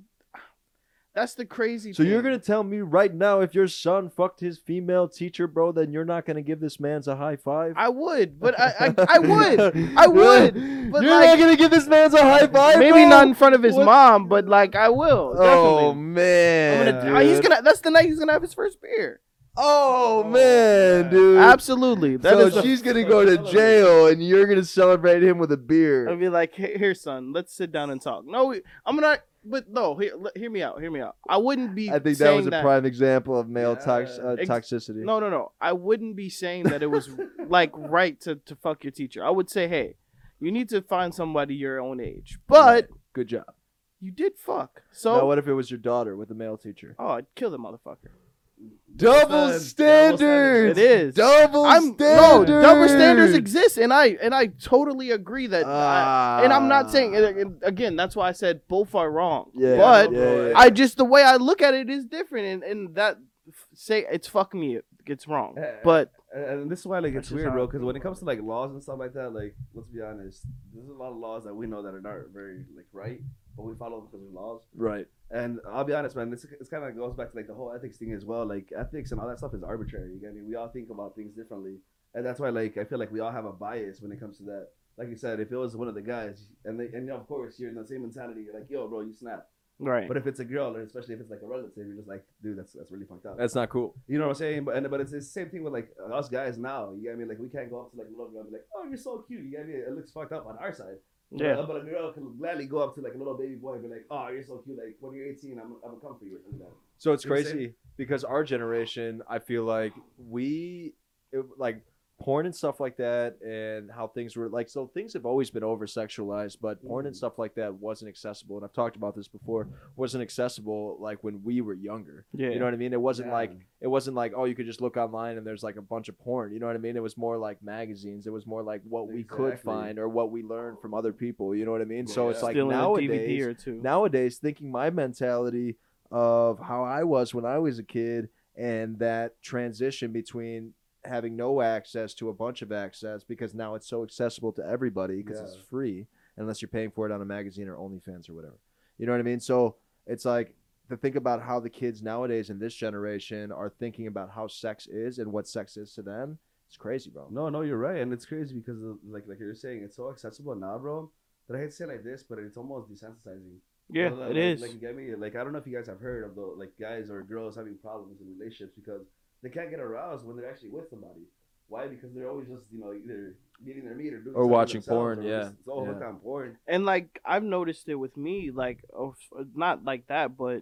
That's the crazy so thing. So you're going to tell me right now if your son fucked his female teacher, bro, then you're not going to give this man's a high five? I would, but I I, I would. I would. But you're like, not going to give this man's a high five, Maybe bro? Not in front of his what? mom, but like I will. Oh, definitely. man. I'm gonna, he's gonna, that's the night he's going to have his first beer. Oh, oh man, man, dude. Absolutely. That so is she's going to go to jail and you're going to celebrate him with a beer. I'll be like, hey, here, son, let's sit down and talk. No, we, I'm not. But no, hear, hear me out. Hear me out. I wouldn't be. I think that was a that, prime example of male yeah, tox, uh, ex- toxicity. No, no, no. I wouldn't be saying that it was like right to, to fuck your teacher. I would say, hey, you need to find somebody your own age. But good job. You did fuck. So now what if it was your daughter with a male teacher? Oh, I'd kill the motherfucker. Double uh, standards. It is double I'm, standards. No, double standards exist, and I and I totally agree that. Uh, I, and I'm not saying and, and again. That's why I said both are wrong. Yeah, but yeah, yeah. I just the way I look at it is different, and, and that say it's fuck me. It's wrong. But and this is why like it's weird, bro. Because when it comes to like laws and stuff like that, like let's be honest, there's a lot of laws that we know that are not very like right, but we follow them because of laws. Right. And I'll be honest, man, this it's kind of goes back to like the whole ethics thing as well. Like ethics and all that stuff is arbitrary. You know what I mean? We all think about things differently. And that's why like I feel like we all have a bias when it comes to that. Like you said, if it was one of the guys and they, and of course you're in the same mentality, you're like, yo, bro, you snap. Right. But if it's a girl, or especially if it's like a relative, you're just like, dude, that's that's really fucked up. That's not cool. You know what I'm saying? But and, but it's the same thing with like us guys now. You know what I mean? Like we can't go up to like a little girl and be like, oh, you're so cute. You know what I mean? It looks fucked up on our side. Yeah, but a girl can gladly go up to like a little baby boy and be like, "Oh, you're so cute! Like when you're eighteen, I'm I'm gonna come for you." So it's you crazy because our generation, I feel like we, it, like porn and stuff like that, and how things were like. So things have always been over sexualized, but mm-hmm. porn and stuff like that wasn't accessible. And I've talked about this before. Wasn't accessible like when we were younger. Yeah, you know what I mean. It wasn't yeah. like it wasn't like oh, you could just look online and there's like a bunch of porn. You know what I mean? It was more like magazines. It was more like what exactly. we could find or what we learned from other people. You know what I mean? Yeah. So it's like Still nowadays. In a D V D or two. Nowadays, thinking my mentality of how I was when I was a kid and that transition between. Having no access to a bunch of access because now it's so accessible to everybody because yeah. it's free unless you're paying for it on a magazine or OnlyFans or whatever. You know what I mean? So it's like to think about how the kids nowadays in this generation are thinking about how sex is and what sex is to them. It's crazy, bro. No, no, you're right. And it's crazy because of, like like you're saying, it's so accessible now, bro. But I hate to say it like this, but it's almost desensitizing. Yeah, like, it is. Like, you get me? Like, I don't know if you guys have heard of the like guys or girls having problems in relationships because they can't get aroused when they're actually with somebody. Why? Because they're always just, you know, either meeting their meat or doing or watching porn. Or yeah, it's all yeah. on porn. And like I've noticed it with me, like oh, not like that, but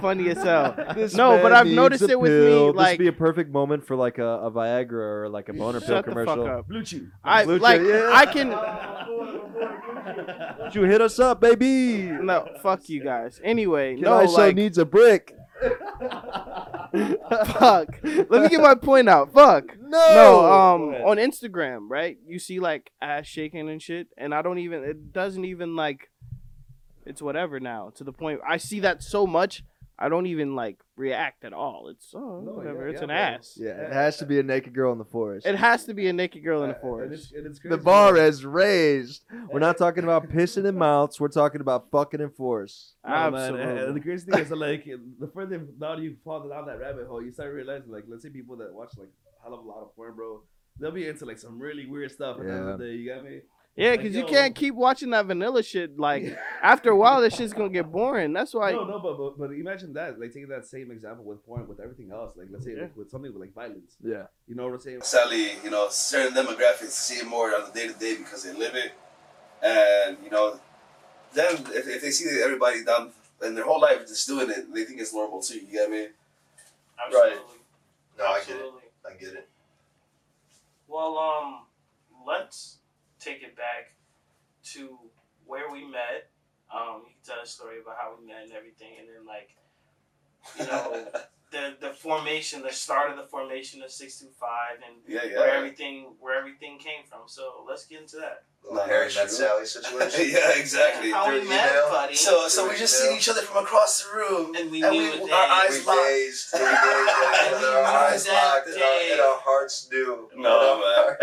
funny as hell. No, but I've noticed it with pill. me. Like, this would be a perfect moment for like a, a Viagra or like a boner pill commercial. Shut the fuck up. Blue Chew. I Blue like. Yeah. I can. Don't you hit us up, baby? No, fuck you guys. Anyway, Kid no. Iso like, needs a brick. Fuck. Let me get my point out. Fuck. No. No. Um, on Instagram, right? You see like ass shaking and shit, and I don't even. It doesn't even like. It's whatever now. To the point, I see that so much, I don't even like react at all. It's oh, no, whatever. Yeah, it's yeah, an yeah. ass. Yeah, it has to be a naked girl in the forest. It has to be a naked girl in the forest. Uh, it is, it is crazy. The bar is raised. We're not talking about pissing in mouths. We're talking about fucking in forests. Absolutely. Oh, man. And the crazy thing is, like, the further down you fall down that rabbit hole, you start realizing, like, let's say people that watch like a hell of a lot of porn, bro, they'll be into like some really weird stuff. At yeah. the end of the day, you got me. Yeah, because like, you can't keep watching that vanilla shit. Like, after a while, that shit's going to get boring. That's why. No, no, but, but but imagine that. Like, taking that same example with porn, with everything else. Like, let's say yeah. like, with something with, like, violence. Yeah. You know what I'm saying? Sadly, you know, certain demographics see it more on the day-to-day because they live it. And, you know, then if, if they see that everybody down and their whole life just doing it, they think it's normal, too. You get what I mean? Absolutely. Right. No, Absolutely. I get it. I get it. Well, um, let's... take it back to where we met. Um, you can tell a story about how we met and everything, and then like, you know, the the formation, the start of the formation of six two five, and yeah, yeah, where yeah. everything where everything came from. So let's get into that. Well, Harry met Sally situation. Yeah, exactly. How we met, buddy. So so we just seen each other from across the room, and we and knew we, our eyes we locked. Dazed, we dazed, and and our eyes locked, and our, and our hearts knew. No, no man,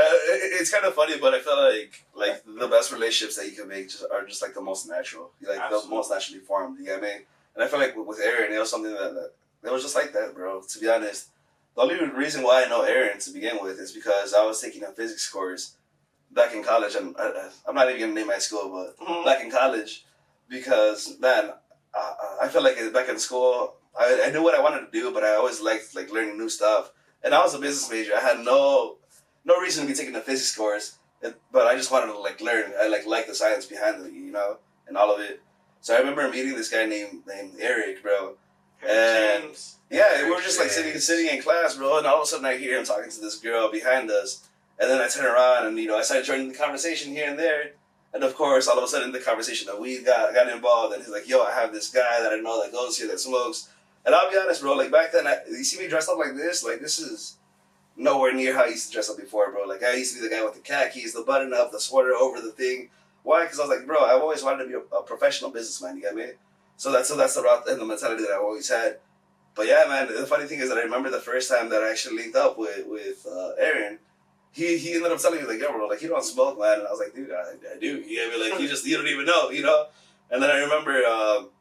it's kind of funny, but I feel like like the best relationships that you can make just, are just like the most natural, like Absolutely. the most naturally formed. You get me? And I feel like with Aaron, it was something that, that it was just like that, bro. To be honest, the only reason why I know Aaron to begin with is because I was taking a physics course. Back in college, and I, I'm not even gonna name my school, but mm-hmm. back in college, because man, I, I felt like back in school, I, I knew what I wanted to do, but I always liked like learning new stuff. And I was a business major. I had no no reason to be taking the physics course, but I just wanted to like learn. I like like the science behind it, you know, and all of it. So I remember meeting this guy named named Eric, bro, and James. yeah, we were just like sitting sitting in class, bro, and all of a sudden I hear him talking to this girl behind us. And then I turn around and, you know, I started joining the conversation here and there. And, of course, all of a sudden, the conversation that we got got involved. And he's like, yo, I have this guy that I know that goes here, that smokes. And I'll be honest, bro, like, back then, I, you see me dressed up like this? Like, this is nowhere near how I used to dress up before, bro. Like, I used to be the guy with the khakis, the button up, the sweater over the thing. Why? Because I was like, bro, I've always wanted to be a, a professional businessman, you get me? So that's, so that's the route and the mentality that I've always had. But, yeah, man, the funny thing is that I remember the first time that I actually linked up with, with uh, Aaron. He he ended up telling me, like, yo, bro, like, you don't smoke, man. And I was like, dude, I, I do. You know what I mean? Like, you just, you don't even know, you know? And then I remember, um,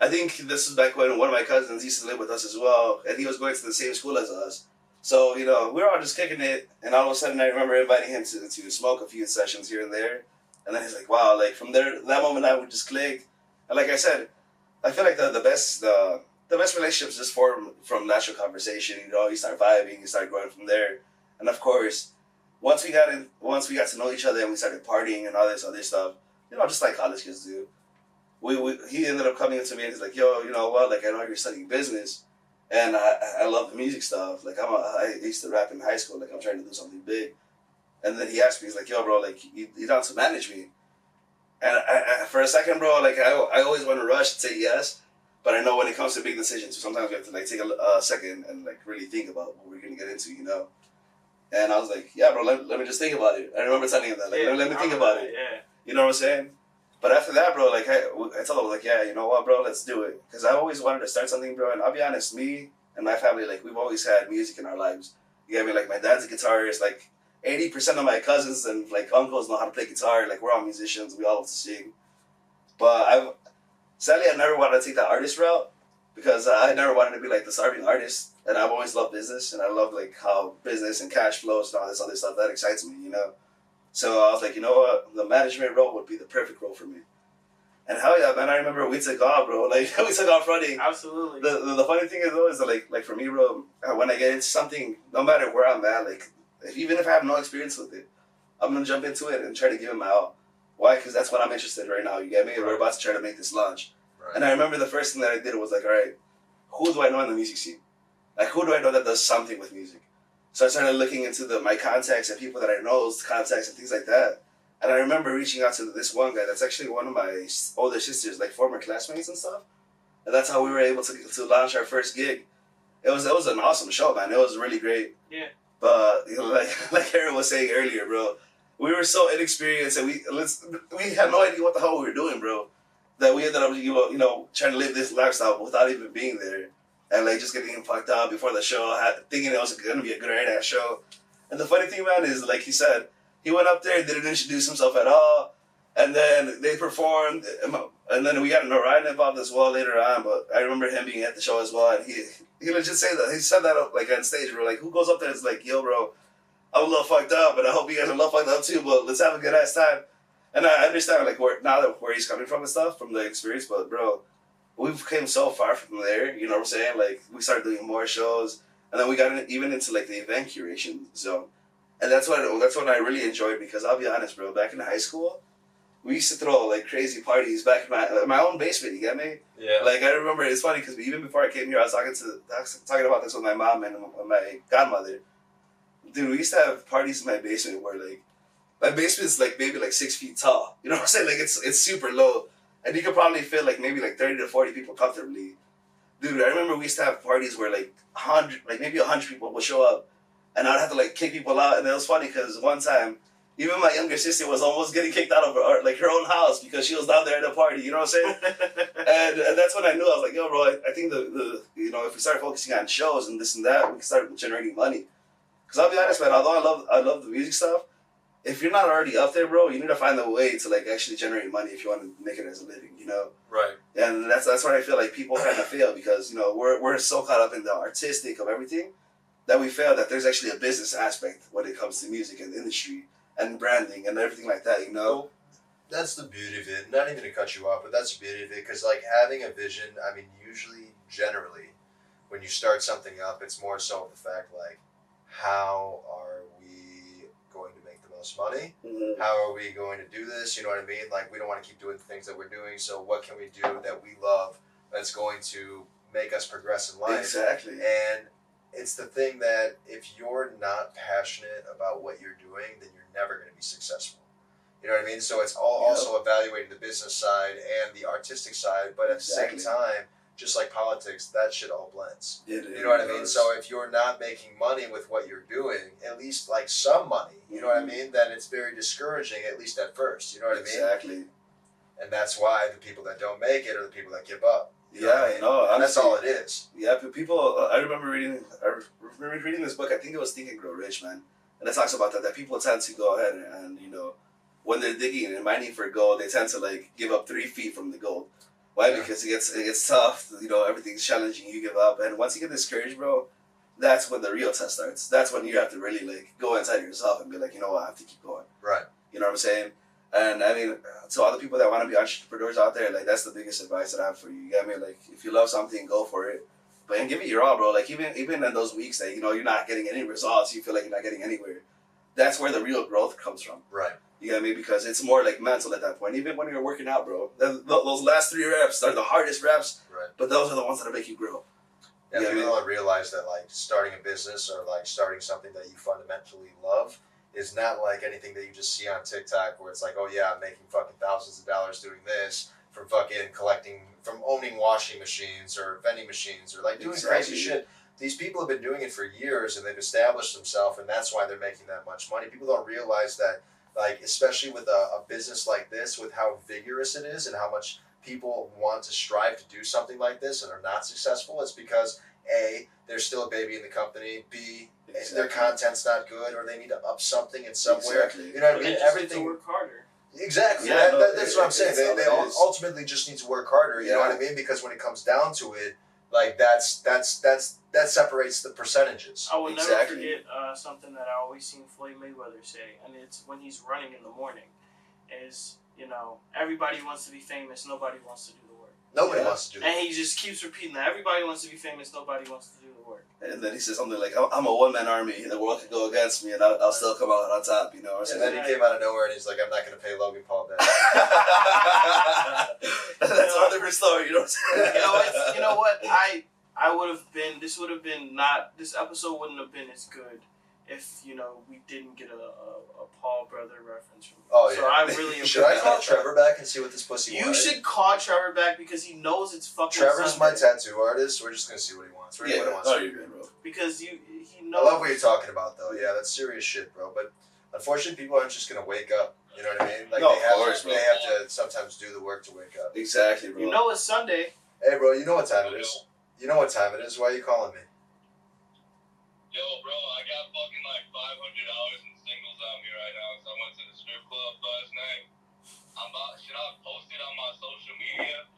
I think this was back when one of my cousins used to live with us as well, and he was going to the same school as us. So, you know, we were all just kicking it, and all of a sudden I remember inviting him to, to smoke a few sessions here and there. And then he's like, wow, like, from there, that moment I would just click. And like I said, I feel like the, the best uh, the best relationships just form from natural conversation. You know, you start vibing, you start going from there. And, of course... Once we got in, once we got to know each other and we started partying and all this other stuff, you know, just like college kids do, we, we he ended up coming to me and he's like, yo, you know what, like I know you're studying business, and I, I love the music stuff. Like I'm a, I used to rap in high school. Like I'm trying to do something big, and then he asked me, he's like, yo, bro, like you, you down to manage me? And I, I, for a second, bro, like I, I always want to rush and say yes, but I know when it comes to big decisions, sometimes we have to like take a, a second and like really think about what we're gonna get into, you know. And I was like, yeah, bro, let, let me just think about it. I remember telling him that. Like, yeah, let, let me think about it. Yeah. You know what I'm saying? But after that, bro, like, I, I told him, like, yeah, you know what, bro, let's do it. Because I always wanted to start something, bro. And I'll be honest, me and my family, like, we've always had music in our lives. You get me? Like, my dad's a guitarist. Like, eighty percent of my cousins and, like, uncles know how to play guitar. Like, we're all musicians. We all love to sing. But I've, sadly, I never wanted to take that artist route. Because I never wanted to be, like, the starving artist. And I've always loved business, and I love, like, how business and cash flows and all this other stuff. That excites me, you know? So I was like, you know what? The management role would be the perfect role for me. And hell yeah, man, I remember we took off, bro. Like, we took off running. Absolutely. The, the, the funny thing is, though, is that, like, like for me, bro, when I get into something, no matter where I'm at, like, even if I have no experience with it, I'm going to jump into it and try to give it my all. Why? Because that's what I'm interested in right now. You get me? Right. We're about to try to make this launch. Right. And I remember the first thing that I did was like, all right, who do I know in the music scene? Like, who do I know that does something with music? So I started looking into the, my contacts and people that I know's contacts and things like that. And I remember reaching out to this one guy that's actually one of my older sisters, like former classmates and stuff. And that's how we were able to to launch our first gig. It was it was an awesome show, man. It was really great. Yeah. But you know, like like Aaron was saying earlier, bro, we were so inexperienced and we let's we had no idea what the hell we were doing, bro. That we ended up you know, you know trying to live this lifestyle without even being there, and like just getting fucked up before the show, thinking it was gonna be a good ass show. And the funny thing, man, is like he said, he went up there, didn't introduce himself at all, and then they performed. And then we got Narayan involved as well later on, but I remember him being at the show as well, and he he legit said that he said that like on stage, bro, like who goes up there and is like, yo, bro, I'm a little fucked up, and I hope you guys are a little fucked up too, but let's have a good ass time. And I understand like where now that where he's coming from and stuff from the experience, but bro, we've came so far from there, you know what I'm saying? Like we started doing more shows, and then we got in, even into like the event curation zone, and that's what that's what I really enjoyed because I'll be honest, bro, back in high school. We used to throw like crazy parties back in my like, my own basement. You get me? Yeah. Like I remember, it's funny because even before I came here, I was talking to I was talking about this with my mom and my godmother. Dude, we used to have parties in my basement where like my basement's like maybe like six feet tall. You know what I'm saying? Like it's it's super low, and you could probably fit like maybe like thirty to forty people comfortably. Dude, I remember we used to have parties where like hundred, like maybe a hundred people would show up, and I'd have to like kick people out. And it was funny because one time. Even my younger sister was almost getting kicked out of her, like her own house because she was down there at a party. You know what I'm saying? and, and that's when I knew I was like, yo, bro, I, I think the, the you know if we start focusing on shows and this and that, we can start generating money. Because I'll be honest, man. Although I love I love the music stuff, if you're not already up there, bro, you need to find a way to like actually generate money if you want to make it as a living. You know? Right. And that's that's where I feel like people kind of fail because you know we're we're so caught up in the artistic of everything that we fail that there's actually a business aspect when it comes to music and the industry. And branding and everything like that, you know? Well, that's the beauty of it. Not even to cut you off, but that's the beauty of it. Because, like, having a vision, I mean, usually, generally, when you start something up, it's more so the fact, like, how are we going to make the most money? Mm-hmm. How are we going to do this? You know what I mean? Like, we don't want to keep doing the things that we're doing. So what can we do that we love that's going to make us progress in life? Exactly. And it's the thing that if you're not passionate about what you're doing, then you're never going to be successful. You know what I mean? So it's all yeah. also evaluating the business side and the artistic side, but at exactly. the same time, just like politics, that shit all blends. It, it you know what does. I mean? So if you're not making money with what you're doing, at least like some money, you know mm-hmm. what I mean? Then it's very discouraging, at least at first. You know what exactly. I mean? Exactly. And that's why the people that don't make it are the people that give up. You yeah, I mean? No, and that's all it is. Yeah, people. I remember reading. I remember reading this book. I think it was Think and Grow Rich, man. And it talks about that. That people tend to go ahead and, and you know, when they're digging and mining for gold, they tend to like give up three feet from the gold. Why? Yeah. Because it gets it gets tough. You know, everything's challenging. You give up, and once you get discouraged, bro, that's when the real test starts. That's when you have to really like go inside yourself and be like, you know what, I have to keep going. Right. You know what I'm saying? And I mean, to all the people that want to be entrepreneurs out there, like that's the biggest advice that I have for you. You get me? Like, if you love something, go for it. But and give it your all, bro. Like even even in those weeks that you know you're not getting any results, you feel like you're not getting anywhere. That's where the real growth comes from. Right. You get me? Because it's more like mental at that point. Even when you're working out, bro, th those last three reps are the hardest reps. Right. But those are the ones that make you grow. Yeah. You people don't realize that like starting a business or like starting something that you fundamentally love. It's not like anything that you just see on TikTok where it's like, oh yeah, I'm making fucking thousands of dollars doing this from fucking collecting, from owning washing machines or vending machines or like doing exactly. crazy shit. These people have been doing it for years and they've established themselves and that's why they're making that much money. People don't realize that, like, especially with a, a business like this, with how vigorous it is and how much people want to strive to do something like this and are not successful, it's because A, they're still a baby in the company, B, exactly. their content's not good, or they need to up something in somewhere. Exactly. You know what I mean? They just Everything need to work harder. Exactly. Yeah, that, no, that, that's it, what I'm saying. They, they ultimately just need to work harder. You yeah. know what I mean? Because when it comes down to it, like that's that's that's that separates the percentages. I will exactly. never forget uh, something that I always seen Floyd Mayweather say, and it's when he's running in the morning, is you know, everybody wants to be famous, nobody wants to do the work. Nobody yeah. wants to do it. And he just keeps repeating that. Everybody wants to be famous, nobody wants to do the work. And then he says something like, I'm a one-man army, and the world could go against me, and I'll, I'll still come out on top, you know? Or something. And then he came out of nowhere, and he's like, I'm not going to pay Logan Paul back. That's a different story, you know what I'm saying? You know, it's, you know what? I, I would have been, this would have been not, this episode wouldn't have been as good if, you know, we didn't get a, a, a Paul brother reference from him. Oh, yeah. So I really should I call Trevor back and see what this pussy you wants? You should call Trevor back because he knows it's fucking Trevor's Sunday. My tattoo artist. So we're just going to see what he wants. We're yeah, what he wants no, to do, bro. Because you, he knows. I love what you're talking about, though. Yeah, that's serious shit, bro. But unfortunately, people aren't just going to wake up. You know what I mean? Like, no, they, have course, to, they have to sometimes do the work to wake up. Exactly, bro. You know it's Sunday. Hey, bro, you know what time it is. You know what time it is. Why are you calling me? Yo, bro, I got fucking like five hundred dollars in singles on me right now because I went to the strip club last night. I'm about, should I post it on my social media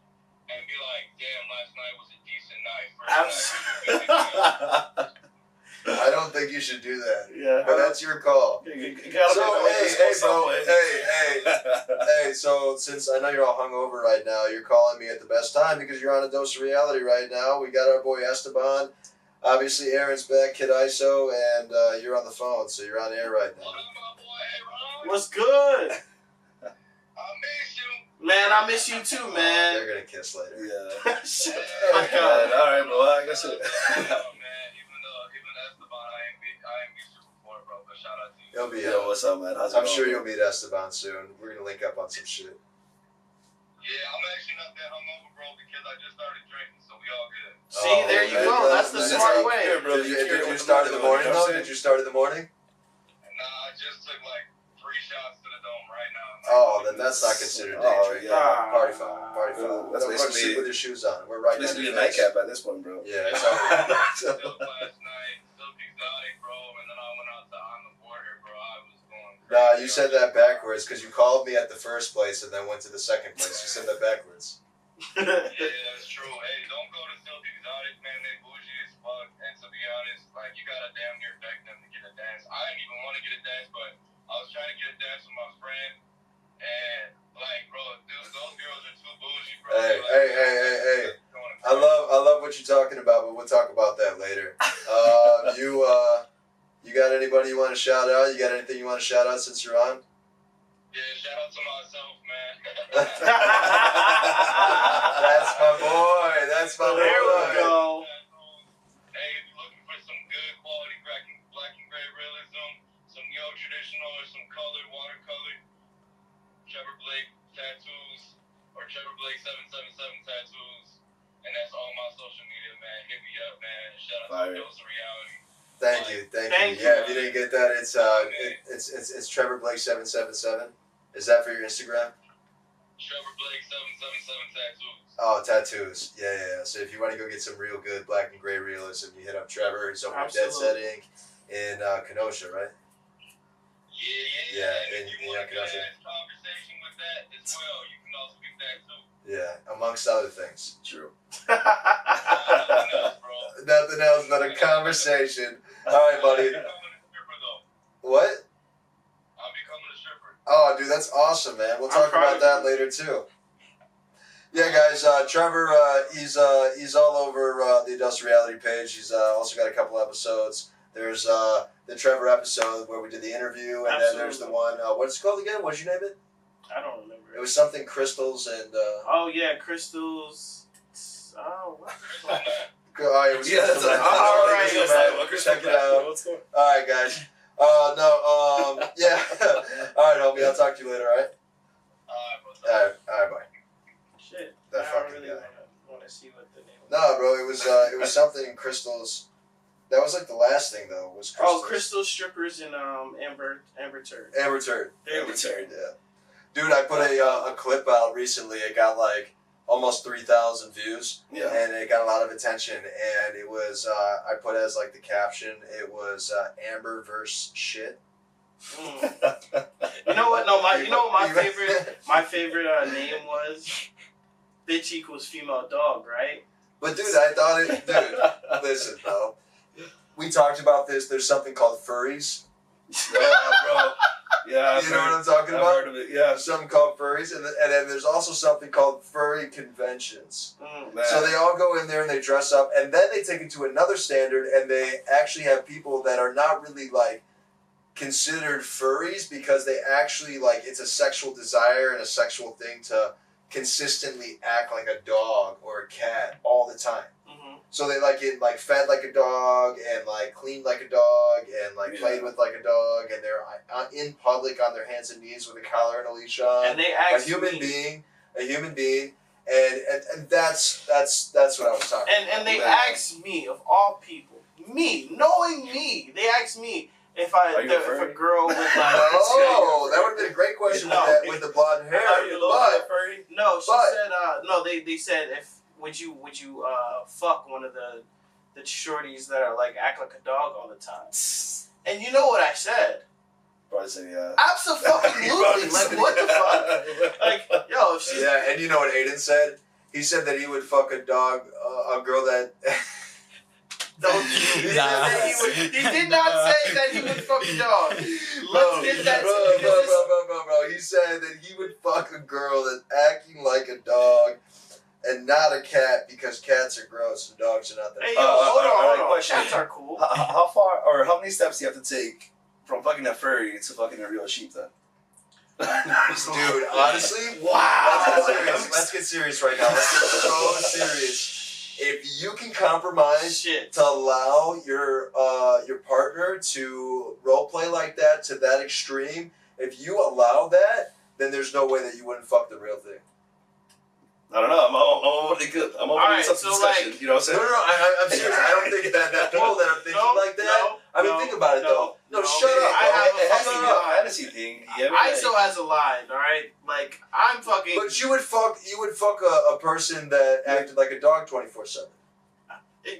and be like, damn, last night was a decent night. First night. I don't think you should do that. Yeah. But that's your call. You, you, you gotta so, hey, hey, bro, hey, hey, hey, so since I know you're all hungover right now, you're calling me at the best time because you're on A Dose Of Reality right now. We got our boy Esteban. Obviously, Aaron's back, Kid Iso, and uh, you're on the phone, so you're on air right now. What up, my boy? Aaron? What's good? I miss you. Man, I miss you too, oh, man. They're going to kiss later. Yeah. Shut the fuck up. All right, bro. I guess it. Yo, man, even though, even Esteban, I ain't meet, I ain't meet you before, bro, but shout out to you. You'll be Yo, what's up, man? How's I'm sure going? You'll meet Esteban soon. We're going to link up on some shit. Yeah, I'm actually not that hungover, bro, because I just started drinking, so we all good. See, oh, there you man, go. That's man, the man, smart way. Did, did, you, did you start in the morning, though? Did you start in the morning? Nah, I just took, like, three shots to the dome right now. Oh, then that's not considered day oh, drinking. Yeah. Uh, party foul. Party foul. That's no, basically with your shoes on. We're right now. This is a nightcap at this point, bro. Yeah, it's all right. Still last night, still exotic, bro, and then I went out to On the Border, bro. I was going crazy. Nah, you said that backwards, because you called me at the first place and then went to the second place. You said that backwards. Yeah, that's true. Hey, don't go to Silk Exotic, man. They bougie as fuck. And to be honest, like, you gotta damn near beg them to get a dance. I didn't even want to get a dance, but I was trying to get a dance with my friend. And, like, bro, dude, those girls are too bougie, bro. Hey, like, hey, hey, hey, hey. I love, I love what you're talking about, but we'll talk about that later. uh, you, uh, you got anybody you want to shout out? You got anything you want to shout out since you're on? Yeah, shout out to myself, man. That's my boy. That's my there boy. There we go. Hey, if you're looking for some good quality black and, black and gray realism, some neo-traditional or some colored, watercolor, Trevor Blake tattoos or Trevor Blake seven seven seven tattoos, and that's all my social media, man. Hit me up, man. Shout out Fire. To A Dose Of Reality. Thank you, thank, thank you. you. Yeah, if you didn't get that, it's uh, it, it's it's it's Trevor Blake seven seven seven. Is that for your Instagram? Trevor Blake seven seven seven tattoos. Oh, tattoos. Yeah, yeah, yeah. So if you want to go get some real good black and gray realism, you hit up Trevor. He's over at Dead Set Incorporated in uh, Kenosha, right? Yeah, yeah, yeah. Yeah, and, and you want to have a conversation with that as well. You can also get that too. Yeah, amongst other things. True. Nothing else, bro. Nothing else but a conversation. All right, buddy. I'm becoming a stripper, though. What? I'm becoming a stripper. Oh, dude, that's awesome, man. We'll talk about that later, too. Yeah, guys, uh, Trevor, uh, he's uh, he's all over uh, the A Dose Of Reality page. He's uh, also got a couple episodes. There's uh, the Trevor episode where we did the interview, and Absolutely. Then there's the one, uh, what's it called again? What'd you name it? I don't remember. It was something crystals and... Uh, oh, yeah, crystals. Oh, what? All right, it was yeah, that's like, all right, that's like, well, check it out. All right, guys. Uh, no, um, yeah. All right, homie, I'll talk to you later, all right? Uh, all right, all right, bye. Shit. That fucking I don't really want to see what the name was. No, bro, it was, uh, it was something crystals... That was like the last thing though, was crystals. Oh, crystal strippers and um Amber Amber Turd. Amber Turd. Amber Turd, yeah. Dude, I put a uh, a clip out recently. It got like almost three thousand views. Yeah. And it got a lot of attention. And it was uh, I put as like the caption, it was uh, Amber versus shit. Mm. You know what? No, my you know what my favorite my favorite uh, name was Bitch Equals Female Dog, right? But dude, I thought it. Dude, listen, bro. We talked about this. There's something called furries. Yeah, bro. Yeah, you know heard, what I'm talking I've about? Heard of it. Yeah, something called furries, and, the, and then there's also something called furry conventions. Mm, so they all go in there and they dress up, and then they take it to another standard, and they actually have people that are not really like considered furries because they actually like it's a sexual desire and a sexual thing to consistently act like a dog or a cat all the time. Mm-hmm. So they like get like fed like a dog and like cleaned like a dog and like yeah. played with like a dog, and they're in public on their hands and knees with a collar and a leash on. And they actually a human being, a human being, and and, and that's that's that's what I was talking and, about. And they yeah. asked me of all people, me knowing me, they asked me. If I, the, a if a girl with like, oh, that would have been a great question no, with that, with the blonde hair. Are you a little bit furry? No, she but, said, uh, no, they, they said, if would you would you uh, fuck one of the the shorties that are like act like a dog all the time? And you know what I said? Probably said yeah. Absolutely, like what the fuck? Like yo, if she yeah, and you know what Aiden said? He said that he would fuck a dog, uh, a girl that. Don't you? Nah. He, would, he did not nah. say that he would fuck a dog. Let's get that. Bro, bro, bro, bro, bro. He said that he would fuck a girl that's acting like a dog and not a cat because cats are gross and dogs are not that. Hey, yo, uh, hold, uh, on, hold, hold on, cats are cool. How, how far or how many steps do you have to take from fucking a furry to fucking a real sheep then? Dude, honestly, wow. Let's get serious. Let's get serious right now. Let's get so serious. If you can compromise Shit. to allow your uh, your partner to roleplay like that to that extreme, if you allow that, then there's no way that you wouldn't fuck the real thing. I don't know. I'm over the good. I'm over right, some so discussion. Like, you know what I'm saying? No, no, no. I, I'm serious. I don't think that that people that are thinking no, like that. No, I mean, no, think about it no, though. No, no shut man, up. I have it has to be a fantasy thing. Iso has a line, all right? Like I'm fucking. But you would fuck. You would fuck a, a person that acted like a dog twenty-four seven.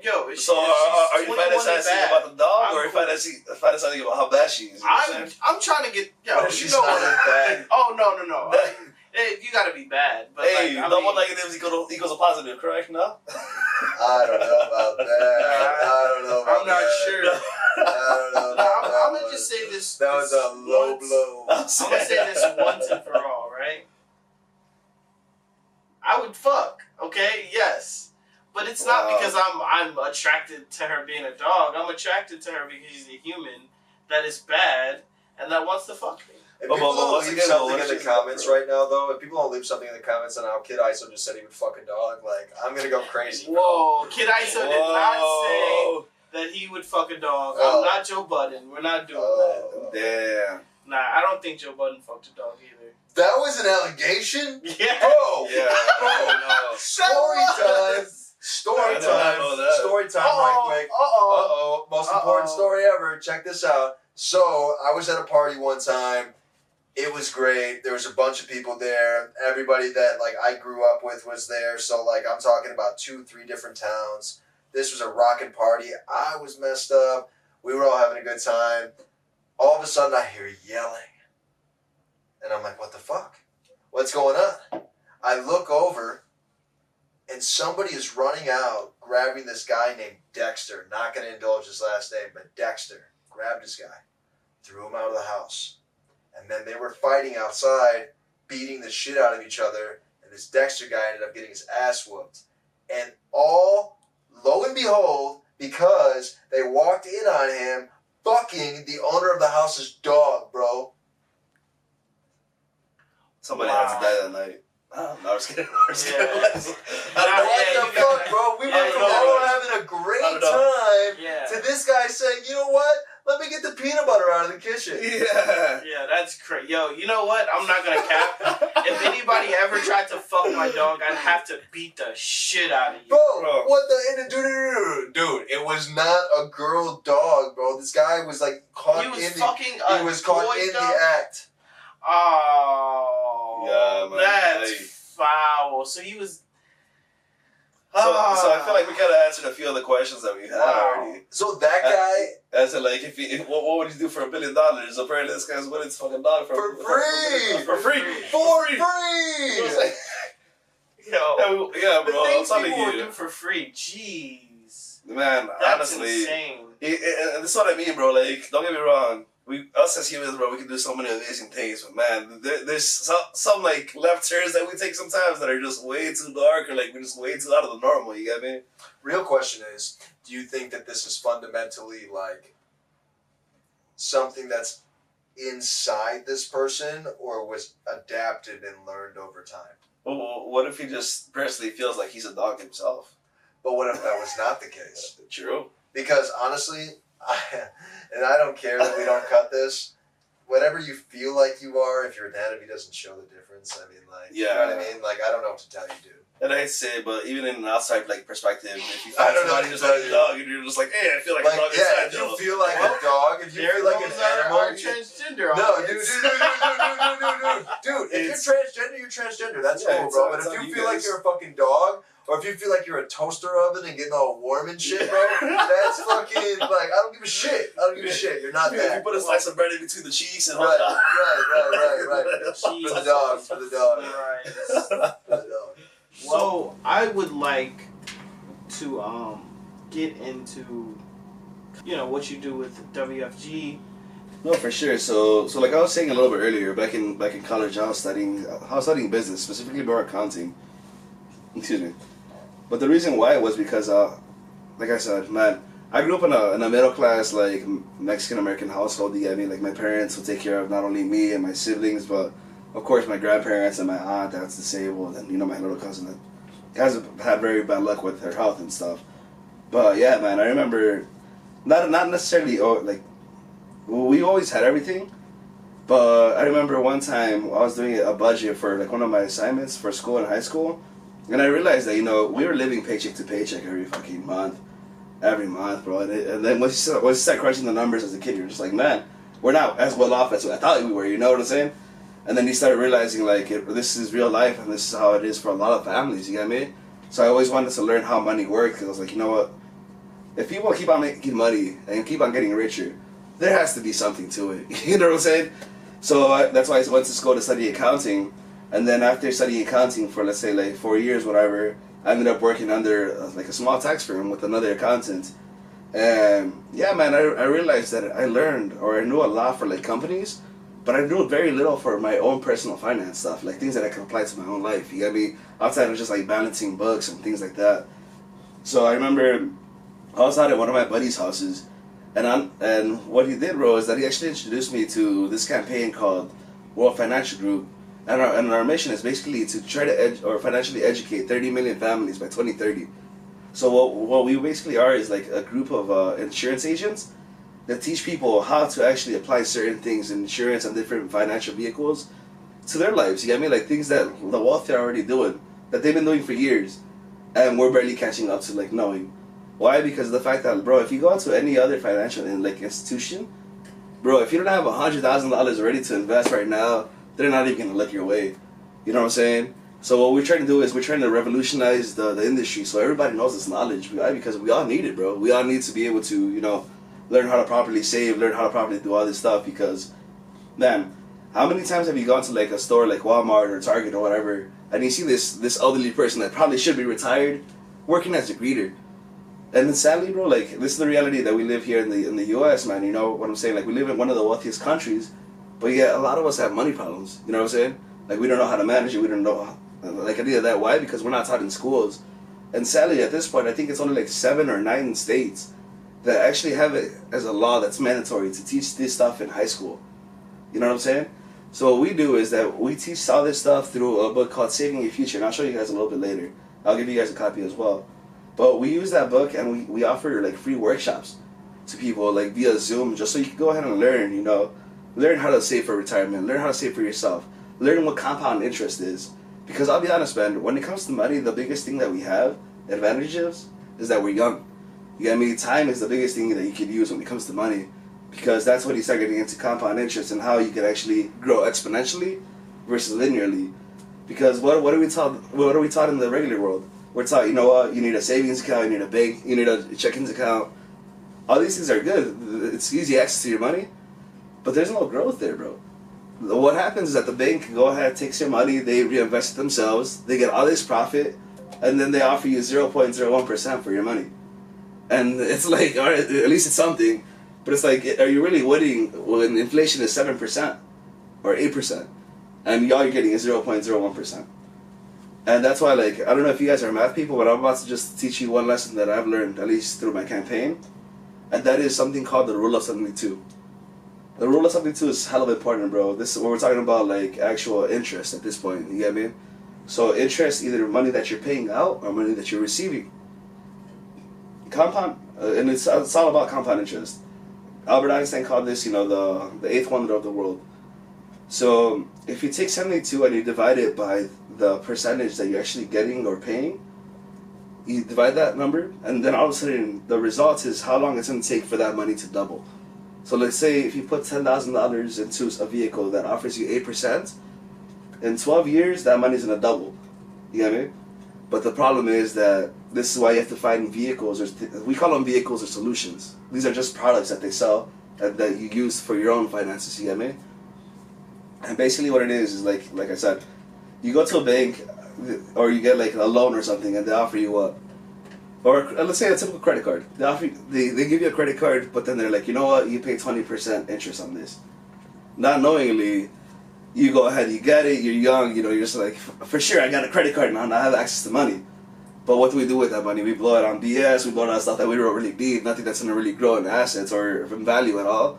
Yo, is so she, are, is are you fantasizing about the dog, I'm or are you cool. fantasizing about how bad she is? I'm, I'm trying to get. Yo, but she's you know not bad. Oh no, no, no. That, Hey, you gotta be bad. But hey, like, no mean, one negative equals, equals a positive, correct? No? I don't know about that. I don't know about I'm not that. sure. I don't know about no, I'm, that. I'm gonna just say this. That was a low blow. I'm gonna say this once and for all, right? I would fuck, okay? Yes. But it's not wow. because I'm I'm attracted to her being a dog. I'm attracted to her because she's a human that is bad and that wants to fuck me. If people but, but, don't leave again, something in the comments right now, though, if people don't leave something in the comments on how Kid Iso just said he would fuck a dog, like, I'm gonna go crazy. Whoa, Kid Iso Whoa. did not say that he would fuck a dog. Oh. I'm not Joe Budden. We're not doing oh, that. Damn. Nah, I don't think Joe Budden fucked a dog either. That was an allegation? Yeah. Bro. Yeah. Oh, no. Story time. Story time. Story time right quick. Uh-oh. Uh-oh. Most uh-oh. important story ever. Check this out. So, I was at a party one time. It was great. There was a bunch of people there. Everybody that like I grew up with was there. So like I'm talking about two, three different towns. This was a rocking party. I was messed up. We were all having a good time. All of a sudden I hear yelling. And I'm like, what the fuck? What's going on? I look over and somebody is running out, grabbing this guy named Dexter. Not going to indulge his last name, but Dexter grabbed this guy, threw him out of the house. And then they were fighting outside, beating the shit out of each other. And this Dexter guy ended up getting his ass whooped. And all, lo and behold, because they walked in on him, fucking the owner of the house's dog, bro. Somebody wow. had to die that night. Oh, no, I was kidding. I was yeah. kidding. What the fuck, bro? We were yeah, having a great time yeah. to this guy saying, you know what? Let me get the peanut butter out of the kitchen. Yeah. Yeah, that's crazy. Yo, you know what? I'm not going to cap. If anybody ever tried to fuck my dog, I'd have to beat the shit out of you. Bro, bro. what the... Dude, dude, dude, it was not a girl dog, bro. This guy was, like, caught in the... He was in fucking the, a He was caught in dog? the act. Oh. Yeah, man. That's hey. foul. So he was... So, uh, so I feel like we kind of answered a few of the questions that we had wow. already. So that guy... I said, like, if, he, if what, what would you do for a billion dollars? Apparently this guy's winning his fucking dog for... For free! For free! For free! Yo, yeah, bro, I'm telling you. The things people would do for free, jeez. Man, that's honestly... That's insane. It, it, and that's what I mean, bro. Like, don't get me wrong. we us as humans, bro, we can do so many amazing things, but man, there, there's some, some like left turns that we take sometimes that are just way too dark, or like we're just way too out of the normal. You get me? Real question is, do you think that this is fundamentally like something that's inside this person, or was adapted and learned over time? Well, what if he just personally feels like he's a dog himself? But what if that was not the case? True. Because honestly, I, and I don't care that we don't cut this, whatever you feel like you are, if your anatomy doesn't show the difference, I mean, like, yeah, you know what I mean? Like, I don't know what to tell you, dude. And I'd say, but even in an outside like perspective, if you feel like a dog, and you're just like, hey, I feel like, like a dog. Yeah, if you dog. feel like a dog, if you you're feel like an animal, are transgender. No, dude, dude, dude, dude, dude, dude, dude, dude. If you're transgender, you're transgender. That's yeah, cool, bro. But if you, you feel guys. like you're a fucking dog, or if you feel like you're a toaster oven and getting all warm and shit, bro, that's fucking, like, I don't give a shit. I don't give a shit. You're not that. You put a slice of bread in between the cheeks and all that. Right, right, right, right, right. For the dog, for the dog. Right. For the dog. So I would like to um, get into, you know, what you do with W F G. No, for sure. So, so like I was saying a little bit earlier, back in back in college, I was studying, I was studying business, specifically bar accounting. Excuse me. But the reason why was because, uh, like I said, man, I grew up in a in a middle class like Mexican American household. You get me? Like my parents would take care of not only me and my siblings, but of course, my grandparents and my aunt that's disabled, and you know my little cousin that has had very bad luck with her health and stuff. But yeah, man, I remember not not necessarily oh, like we always had everything, but I remember one time I was doing a budget for like one of my assignments for school in high school, and I realized that you know we were living paycheck to paycheck every fucking month, every month, bro. And, it, and then once you start, once you start crunching the numbers as a kid, you're just like, man, we're not as well off as I thought we were. You know what I'm saying? And then you start realizing, like, it, this is real life and this is how it is for a lot of families, you get me? So I always wanted to learn how money works, because I was like, you know what? If people keep on making money and keep on getting richer, there has to be something to it, you know what I'm saying? So I, that's why I went to school to study accounting, and then after studying accounting for, let's say, like, four years, whatever, I ended up working under, uh, like, a small tax firm with another accountant. And, yeah, man, I, I realized that I learned, or I knew a lot for, like, companies, but I knew very little for my own personal finance stuff, like things that I could apply to my own life, you get me? Outside of just like balancing books and things like that. So I remember I was out at one of my buddy's houses, and I'm, and what he did, bro, is that he actually introduced me to this campaign called World Financial Group, and our, and our mission is basically to try to edu or financially educate thirty million families by twenty thirty. So what, what we basically are is like a group of uh, insurance agents that teach people how to actually apply certain things in insurance and different financial vehicles to their lives, you get me? Like things that the wealthy are already doing, that they've been doing for years, and we're barely catching up to like knowing. Why? Because of the fact that, bro, if you go out to any other financial like institution, bro, if you don't have one hundred thousand dollars ready to invest right now, they're not even gonna look your way. You know what I'm saying? So what we're trying to do is we're trying to revolutionize the, the industry so everybody knows this knowledge. Why? Because we all need it, bro. We all need to be able to, you know, learn how to properly save, learn how to properly do all this stuff, because, man, how many times have you gone to, like, a store like Walmart or Target or whatever, and you see this this elderly person that probably should be retired working as a greeter? And then sadly, bro, like, this is the reality that we live here in the in the U S, man, you know what I'm saying? Like, we live in one of the wealthiest countries, but yet a lot of us have money problems, you know what I'm saying? Like, we don't know how to manage it, we don't know, how, like, any of that. Why? Because we're not taught in schools. And sadly, at this point, I think it's only, like, seven or nine states that actually have it as a law that's mandatory to teach this stuff in high school. You know what I'm saying? So what we do is that we teach all this stuff through a book called Saving Your Future, and I'll show you guys a little bit later. I'll give you guys a copy as well. But we use that book, and we, we offer like free workshops to people like via Zoom, just so you can go ahead and learn, you know, learn how to save for retirement, learn how to save for yourself, learn what compound interest is. Because I'll be honest, man, when it comes to money, the biggest thing that we have, advantages, is that we're young. You get me? Time is the biggest thing that you could use when it comes to money, because that's when you start getting into compound interest and how you can actually grow exponentially versus linearly. Because what what are we taught? What are we taught in the regular world? We're taught, you know what? You need a savings account. You need a bank. You need a check-ins account. All these things are good. It's easy access to your money, but there's no growth there, bro. What happens is that the bank go ahead, takes your money, they reinvest it themselves, they get all this profit, and then they offer you zero point zero one percent for your money. And it's like, all right, at least it's something. But it's like, are you really winning when inflation is seven percent or eight percent and all you're getting is zero point zero one percent? And that's why, like, I don't know if you guys are math people, but I'm about to just teach you one lesson that I've learned, at least through my campaign, and that is something called the Rule of seventy-two. The Rule of seventy-two is hell of important, bro. This is what we're talking about, like, actual interest at this point, you get me? So interest, either money that you're paying out or money that you're receiving. Compound, uh, and it's, it's all about compound interest. Albert Einstein called this, you know, the, the eighth wonder of the world. So if you take seventy-two and you divide it by the percentage that you're actually getting or paying, you divide that number, and then all of a sudden the result is how long it's going to take for that money to double. So let's say if you put ten thousand dollars into a vehicle that offers you eight percent, in twelve years that money's going to double. You get me? But the problem is that this is why you have to find vehicles, or th we call them vehicles or solutions. These are just products that they sell and that you use for your own finances, you get me? And basically what it is is, like like I said, you go to a bank or you get like a loan or something, and they offer you what? Or let's say a typical credit card. They offer you, they, they give you a credit card, but then they're like, you know what, you pay twenty percent interest on this. Not knowingly, you go ahead, you get it, you're young, you know, you're just like, for sure, I got a credit card now and I have access to money. But what do we do with that money? We blow it on B S, we blow it on stuff that we don't really need, nothing that's going to really grow in assets or in value at all.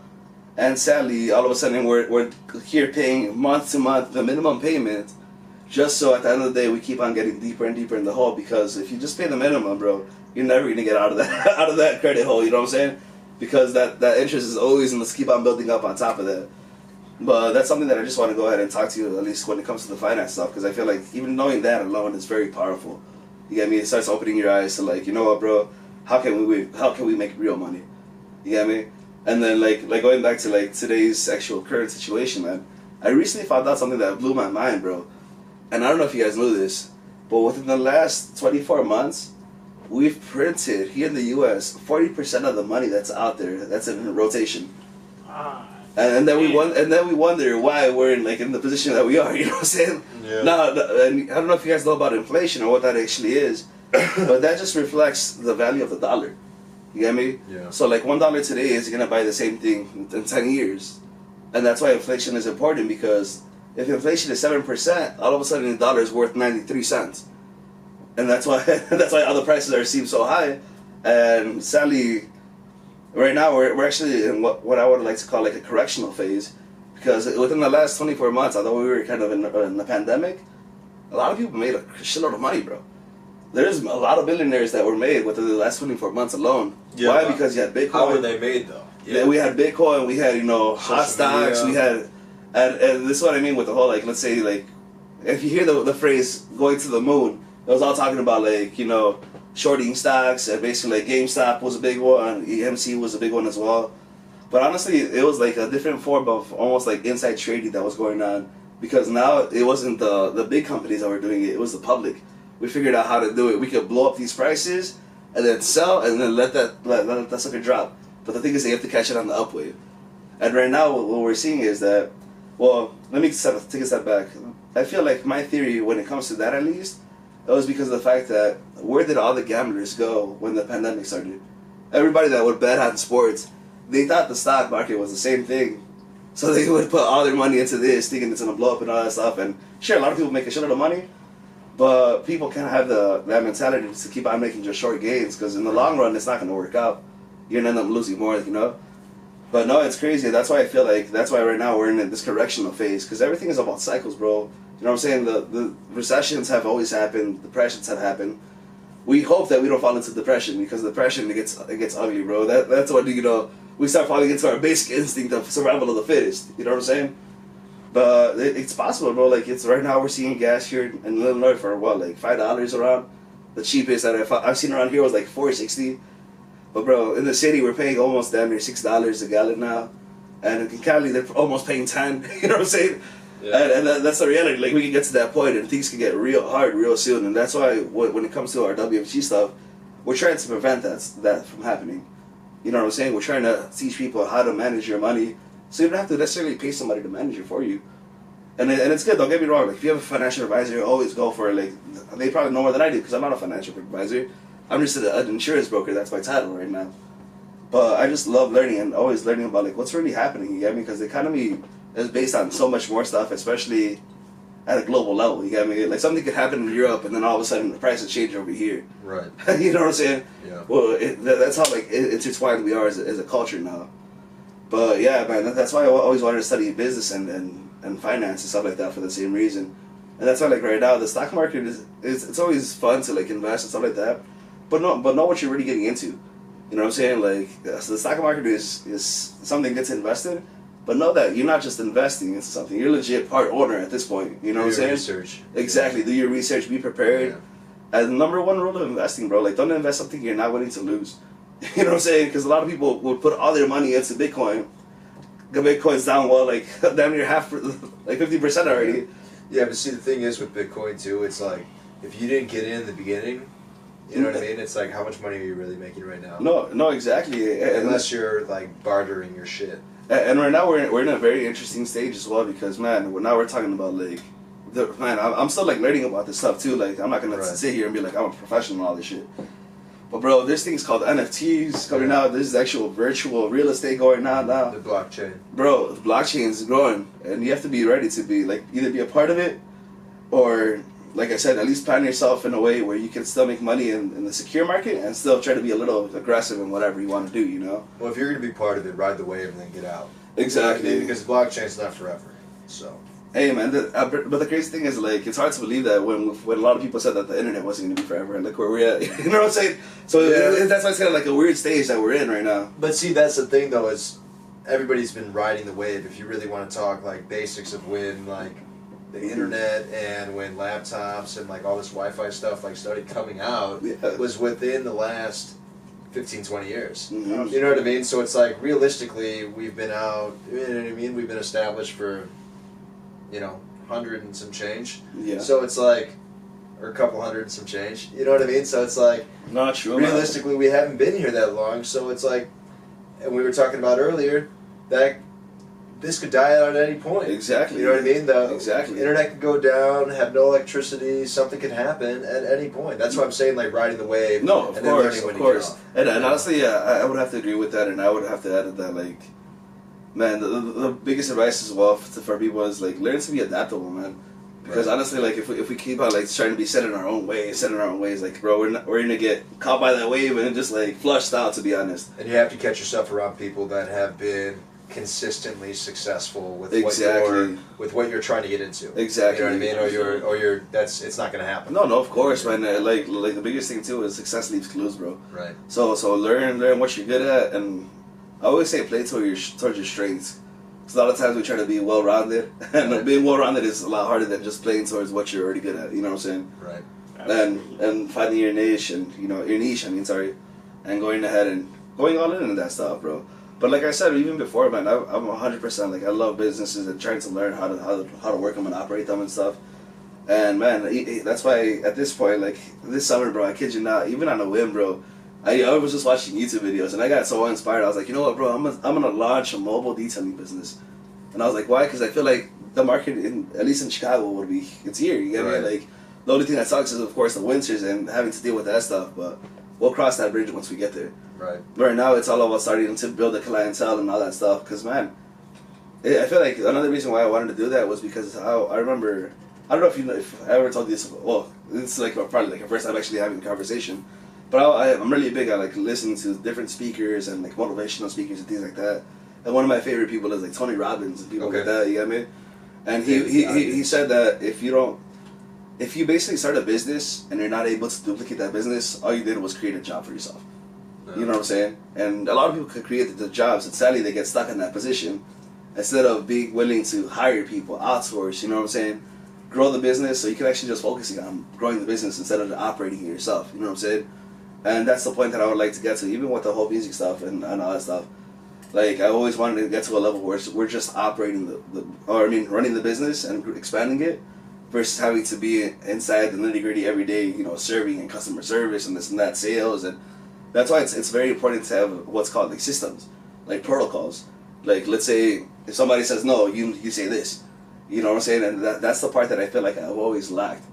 And sadly, all of a sudden, we're, we're here paying month to month the minimum payment, just so at the end of the day, we keep on getting deeper and deeper in the hole, because if you just pay the minimum, bro, you're never going to get out of that out of that credit hole, you know what I'm saying? Because that, that interest is always going to keep on building up on top of that. But that's something that I just want to go ahead and talk to you, at least when it comes to the finance stuff, because I feel like even knowing that alone is very powerful. You get me? It starts opening your eyes to, like, you know what, bro, how can we how can we make real money? You get me? And then, like, like going back to, like, today's actual current situation, man, I recently found out something that blew my mind, bro. And I don't know if you guys knew this, but within the last twenty-four months, we've printed, here in the U S, forty percent of the money that's out there, that's in rotation. Ah. And then we won and then we wonder why we're in, like, in the position that we are, you know what I'm saying? Yeah. Now, and I don't know if you guys know about inflation or what that actually is, but that just reflects the value of the dollar. You get me? Yeah. So, like, one dollar today is gonna buy the same thing in ten years. And that's why inflation is important, because if inflation is seven percent, all of a sudden the dollar is worth ninety-three cents. And that's why that's why all the prices are seem so high. And sadly, right now, we're, we're actually in what, what I would like to call, like, a correctional phase, because within the last twenty-four months, although we were kind of in, in the pandemic, a lot of people made a shitload of money, bro. There's a lot of billionaires that were made within the last twenty-four months alone. Yeah, why? Wow. Because you had Bitcoin. How were they made, though? Yeah. We had Bitcoin, we had, you know, hot stocks, we had, and, and this is what I mean with the whole, like, let's say, like, if you hear the, the phrase, going to the moon, it was all talking about, like, you know, shorting stocks, and basically, like, GameStop was a big one, E M C was a big one as well. But honestly, it was like a different form of almost like inside trading that was going on, because now it wasn't the, the big companies that were doing it, it was the public. We figured out how to do it. We could blow up these prices and then sell and then let that, let, let that sucker drop. But the thing is, they have to catch it on the upwave. And right now, what we're seeing is that, well, let me step, take a step back. I feel like my theory, when it comes to that at least, it was because of the fact that, where did all the gamblers go when the pandemic started? Everybody that would bet on sports, they thought the stock market was the same thing. So they would put all their money into this, thinking it's going to blow up and all that stuff. And sure, a lot of people make a shitload of money, but people can't have the, that mentality to keep on making just short gains, because in the long run, it's not going to work out. You're going to end up losing more, you know? But no, it's crazy. That's why I feel like, that's why right now we're in this correctional phase, because everything is about cycles, bro. You know what I'm saying? The, the recessions have always happened. Depressions have happened. We hope that we don't fall into depression, because depression, it gets it gets ugly, bro. That that's what, you know, we start falling into our basic instinct of survival of the fittest. You know what I'm saying? But it, it's possible, bro. Like, it's right now we're seeing gas here in Illinois for what, like five dollars around. The cheapest that I've, I've seen around here was like four sixty. But bro, in the city we're paying almost damn near six dollars a gallon now, and in Cali they're almost paying ten. You know what I'm saying? Yeah. And, and that, that's the reality. Like, we can get to that point, and things can get real hard real soon. And that's why, when it comes to our W F G stuff, we're trying to prevent that that from happening. You know what I'm saying? We're trying to teach people how to manage your money, so you don't have to necessarily pay somebody to manage it for you. And and it's good. Don't get me wrong. Like, if you have a financial advisor, always go for, like, they probably know more than I do, because I'm not a financial advisor. I'm just an insurance broker. That's my title right now. But I just love learning and always learning about like what's really happening, you get me? Because the economy is based on so much more stuff, especially at a global level, you get me? Like something could happen in Europe and then all of a sudden the prices change over here. Right. You know what I'm saying? Yeah. Well, it, that's how like intertwined we are as a, as a culture now. But yeah, man, that's why I always wanted to study business and, and, and finance and stuff like that for the same reason. And that's why like right now the stock market is, is it's always fun to like invest and stuff like that, but no, but not what you're really getting into. You know what I'm saying? Like, so the stock market is, is something that's invested, but know that you're not just investing into something. You're legit part owner at this point. You know what I'm saying? Do your research. Exactly. Do your research. Be prepared. Yeah. And the number one rule of investing, bro, like don't invest something you're not willing to lose. You know what I'm saying? Because a lot of people will put all their money into Bitcoin. The Bitcoin's down well, like damn near half, like fifty percent already. Yeah, but see, the thing is with Bitcoin too, it's like if you didn't get in in the beginning, you know what I mean? It's like, how much money are you really making right now? No, no, exactly. And unless you're like bartering your shit. And right now we're in, we're in a very interesting stage as well because man, now we're talking about like, the, man, I'm still like learning about this stuff too. Like, I'm not gonna right. sit here and be like I'm a professional and all this shit. But bro, there's things called N F Ts coming yeah. out. There's actual virtual real estate going on now. The blockchain. Bro, the blockchain is growing, and you have to be ready to be like either be a part of it, or like I said, at least plan yourself in a way where you can still make money in, in the secure market and still try to be a little aggressive in whatever you want to do. You know. Well, if you're gonna be part of it, ride the wave and then get out. Exactly. You know, because blockchain's not forever. So. Hey man, the, but the crazy thing is like it's hard to believe that when when a lot of people said that the internet wasn't going to be forever and look where we're at, you know what I'm saying? So yeah. it, that's why it's kind of like a weird stage that we're in right now. But see, that's the thing though, is everybody's been riding the wave. If you really want to talk like basics of when like the internet and when laptops and like all this Wi-Fi stuff like started coming out yeah. was within the last fifteen, twenty years. Mm-hmm. You know what I mean? So it's like realistically we've been out, you know what I mean? We've been established for, you know, hundred and some change. Yeah. So it's like, or a couple hundred and some change. You know what I mean? So it's like, not sure. Realistically, man, we haven't been here that long. So it's like, and we were talking about earlier that this could die out at any point. Exactly. You know what I mean? The exactly. internet could go down, have no electricity. Something could happen at any point. That's what I'm saying. Like riding the wave. No, of and course, then of course. And, and honestly, yeah, I would have to agree with that, and I would have to add that like. Man, the, the biggest advice as well for people is like learn to be adaptable, man. Because right. honestly, like if we, if we keep on like trying to be set in our own way, set in our own ways, like bro, we're not, we're gonna get caught by that wave and just like flushed out. To be honest, and you have to catch yourself around people that have been consistently successful with exactly. what you're with what you're trying to get into. Exactly, you know what I mean? Or you're or you're that's it's not gonna happen. No, no, of course, man. Like like the biggest thing too is success leaves clues, bro. Right. So so learn learn what you're good at and. I always say play toward your, towards your strengths. Because a lot of times we try to be well-rounded. And right. being well-rounded is a lot harder than just playing towards what you're already good at. You know what I'm saying? Right. Absolutely. And and finding your niche and, you know, your niche, I mean, sorry. And going ahead and going all in and that stuff, bro. But like I said, even before, man, I, I'm one hundred percent. Like, I love businesses and trying to learn how to, how to, how to work them and operate them and stuff. And, man, that's why at this point, like, this summer, bro, I kid you not, even on a whim, bro, I, I was just watching YouTube videos, and I got so inspired. I was like, you know what, bro? I'm gonna, I'm gonna launch a mobile detailing business. And I was like, why? Because I feel like the market, in at least in Chicago, would be it's here. You get right. me? Like, the only thing that sucks is, of course, the winters and having to deal with that stuff. But we'll cross that bridge once we get there. Right. Right now, it's all about starting to build a clientele and all that stuff. Because man, it, I feel like another reason why I wanted to do that was because I, I remember. I don't know if you know, if I ever told you this. Well, it's like probably like the first time actually having a conversation. But I, I'm really big at like listening to different speakers and like motivational speakers and things like that. And one of my favorite people is like Tony Robbins and people okay. like that. You get me? And he, he, he, he said that if you don't, if you basically start a business and you're not able to duplicate that business, all you did was create a job for yourself. Yeah. You know what I'm saying? And a lot of people could create the jobs, and sadly they get stuck in that position instead of being willing to hire people, outsource. You know what I'm saying? Grow the business so you can actually just focus on growing the business instead of operating it yourself. You know what I'm saying? And that's the point that I would like to get to, even with the whole music stuff and, and all that stuff. Like, I always wanted to get to a level where we're just operating the, the or I mean, running the business and expanding it versus having to be inside the nitty-gritty every day, you know, serving and customer service and this and that, sales. And that's why it's, it's very important to have what's called, like, systems, like protocols. Like, let's say if somebody says no, you, you say this. You know what I'm saying? And that, that's the part that I feel like I've always lacked.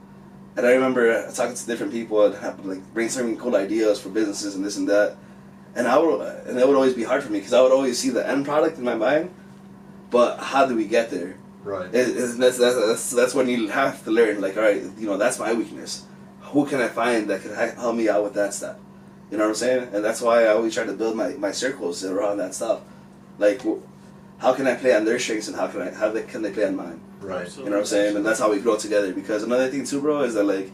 And I remember talking to different people and like brainstorming cool ideas for businesses and this and that. And I would, and that would always be hard for me because I would always see the end product in my mind, but how do we get there? Right. It, it, that's, that's, that's when you have to learn, like, all right, you know, that's my weakness. Who can I find that can help me out with that stuff? You know what I'm saying? And that's why I always try to build my, my circles around that stuff. Like, how can I play on their strengths and how can I how they, can they play on mine? Right. Absolutely. You know what I'm saying? And that's how we grow together. Because another thing too, bro, is that, like,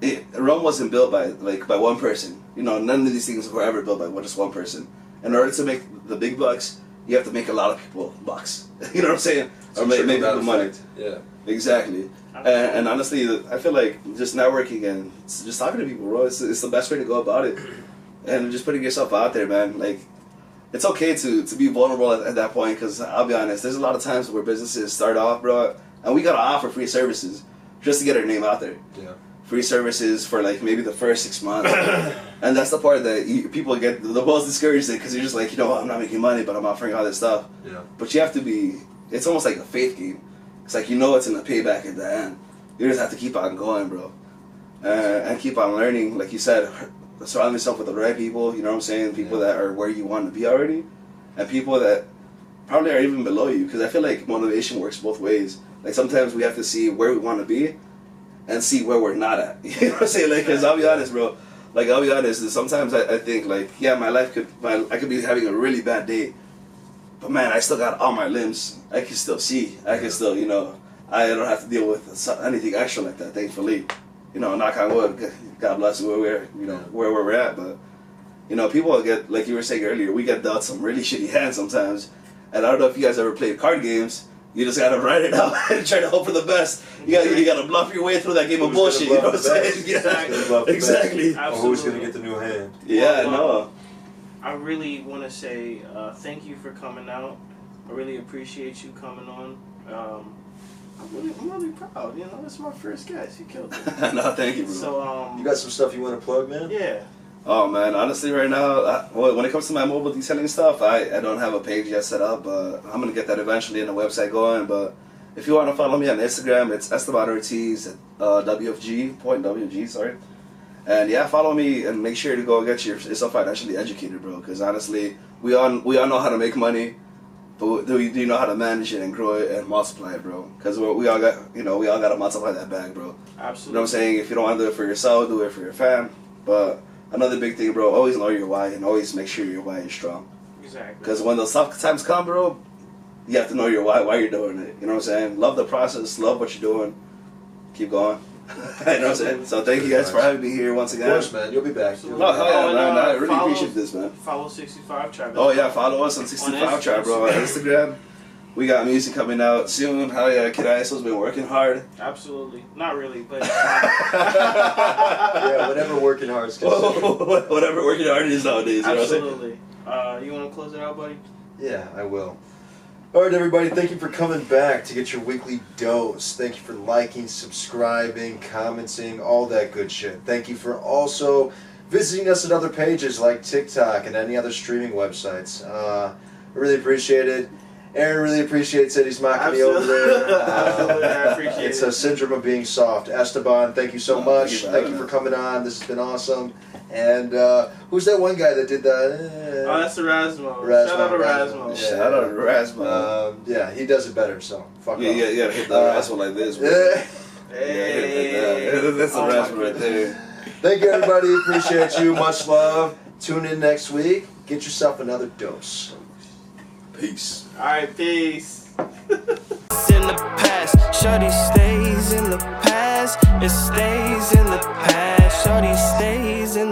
it, Rome wasn't built by, like, by one person. You know, none of these things were ever built by just one person. In order to make the big bucks, you have to make a lot of people bucks. You know what I'm saying? Or make, make people money. Yeah. Exactly. And, and honestly, I feel like just networking and just talking to people, bro, it's, it's the best way to go about it. And just putting yourself out there, man. Like, it's okay to, to be vulnerable at, at that point, because I'll be honest, there's a lot of times where businesses start off, bro, and we got to offer free services just to get our name out there. Yeah. Free services for, like, maybe the first six months. And that's the part that you, people get the most discouraged in, because you're just like, you know what, I'm not making money, but I'm offering all this stuff. Yeah. But you have to be, it's almost like a faith game. It's like, you know it's in the payback at the end. You just have to keep on going, bro. Uh, and keep on learning. Like you said, surround yourself with the right people, you know what I'm saying? People yeah. that are where you want to be already. And people that probably are even below you. Because I feel like motivation works both ways. Like, sometimes we have to see where we want to be and see where we're not at. You know what I'm saying? Like, because I'll be honest, bro. Like, I'll be honest. Sometimes I, I think, like, yeah, my life could, my, I could be having a really bad day. But man, I still got all my limbs. I can still see. I can still, you know, I don't have to deal with anything extra like that, thankfully. You know, knock on wood, God bless where we're, you know, where, where we're at. But, you know, people get, like you were saying earlier, we get dealt some really shitty hands sometimes. And I don't know if you guys ever played card games. You just got to write it out and try to hope for the best. You got you got to bluff your way through that game who's of bullshit. You know what I'm saying? Yeah, exactly. Or who's going to get the new hand? Yeah, well, well, no. I really want to say uh, thank you for coming out. I really appreciate you coming on. Um, I'm, really, I'm really proud. You know, this is my first guest. You killed it. No, thank you, bro. So, um, you got some stuff you want to plug, man? Yeah. Oh, man. Honestly, right now, I, when it comes to my mobile detailing stuff, I, I don't have a page yet set up. Uh, I'm going to get that eventually and a website going. But if you want to follow me on Instagram, it's Esteban Ortiz at uh, W F G, point W F G, sorry. And yeah, follow me and make sure to go get yourself financially educated, bro. Because honestly, we all we all know how to make money, but do you know how to manage it and grow it and multiply it, bro? Because we all got you know we all got to multiply that bag, bro. Absolutely. You know what I'm saying? If you don't want to do it for yourself, do it for your fam. But another big thing, bro, always know your why and always make sure your why is strong. Exactly. Because when those tough times come, bro, you have to know your why, why you're doing it. You know what I'm saying? Love the process, love what you're doing, keep going. I know what I'm saying. So thank you guys for having me here once again. Of course, man. You'll be back. You'll no, be back. Oh, and, uh, I really follow, appreciate this, man. Follow Sixty Five Tribe. Oh yeah, follow us on Sixty Five Tribe, bro. On Instagram, we got music coming out soon. How yeah, Kid Iso's been working hard. Absolutely, not really, but yeah, whatever working hard is. Whatever working hard is nowadays. You Absolutely. Know what I'm uh, you want to close it out, buddy? Yeah, I will. Alright everybody, thank you for coming back to get your weekly dose. Thank you for liking, subscribing, commenting, all that good shit. Thank you for also visiting us at other pages like TikTok and any other streaming websites. Uh, I really appreciate it. Aaron really appreciates it. He's mocking Absolutely. me over there. Absolutely, uh, I appreciate it. It's a syndrome of being soft. Esteban, thank you so oh, much. Thank you for coming on. This has been awesome. And uh, who's that one guy that did that? Oh, that's Erasmo. Erasmo. Shout out to Erasmo. Yeah. Shout out to Erasmo. Um, yeah, he does it better, so fuck yeah, off. Yeah, yeah, hit that Erasmo uh, like this. Yeah. Hey. Yeah, that. That's Erasmo oh right there. Thank you, everybody. Appreciate you. Much love. Tune in next week. Get yourself another dose. Peace. All right, peace. In the past, shorty stays in the past. It stays in the past. Shorty stays in the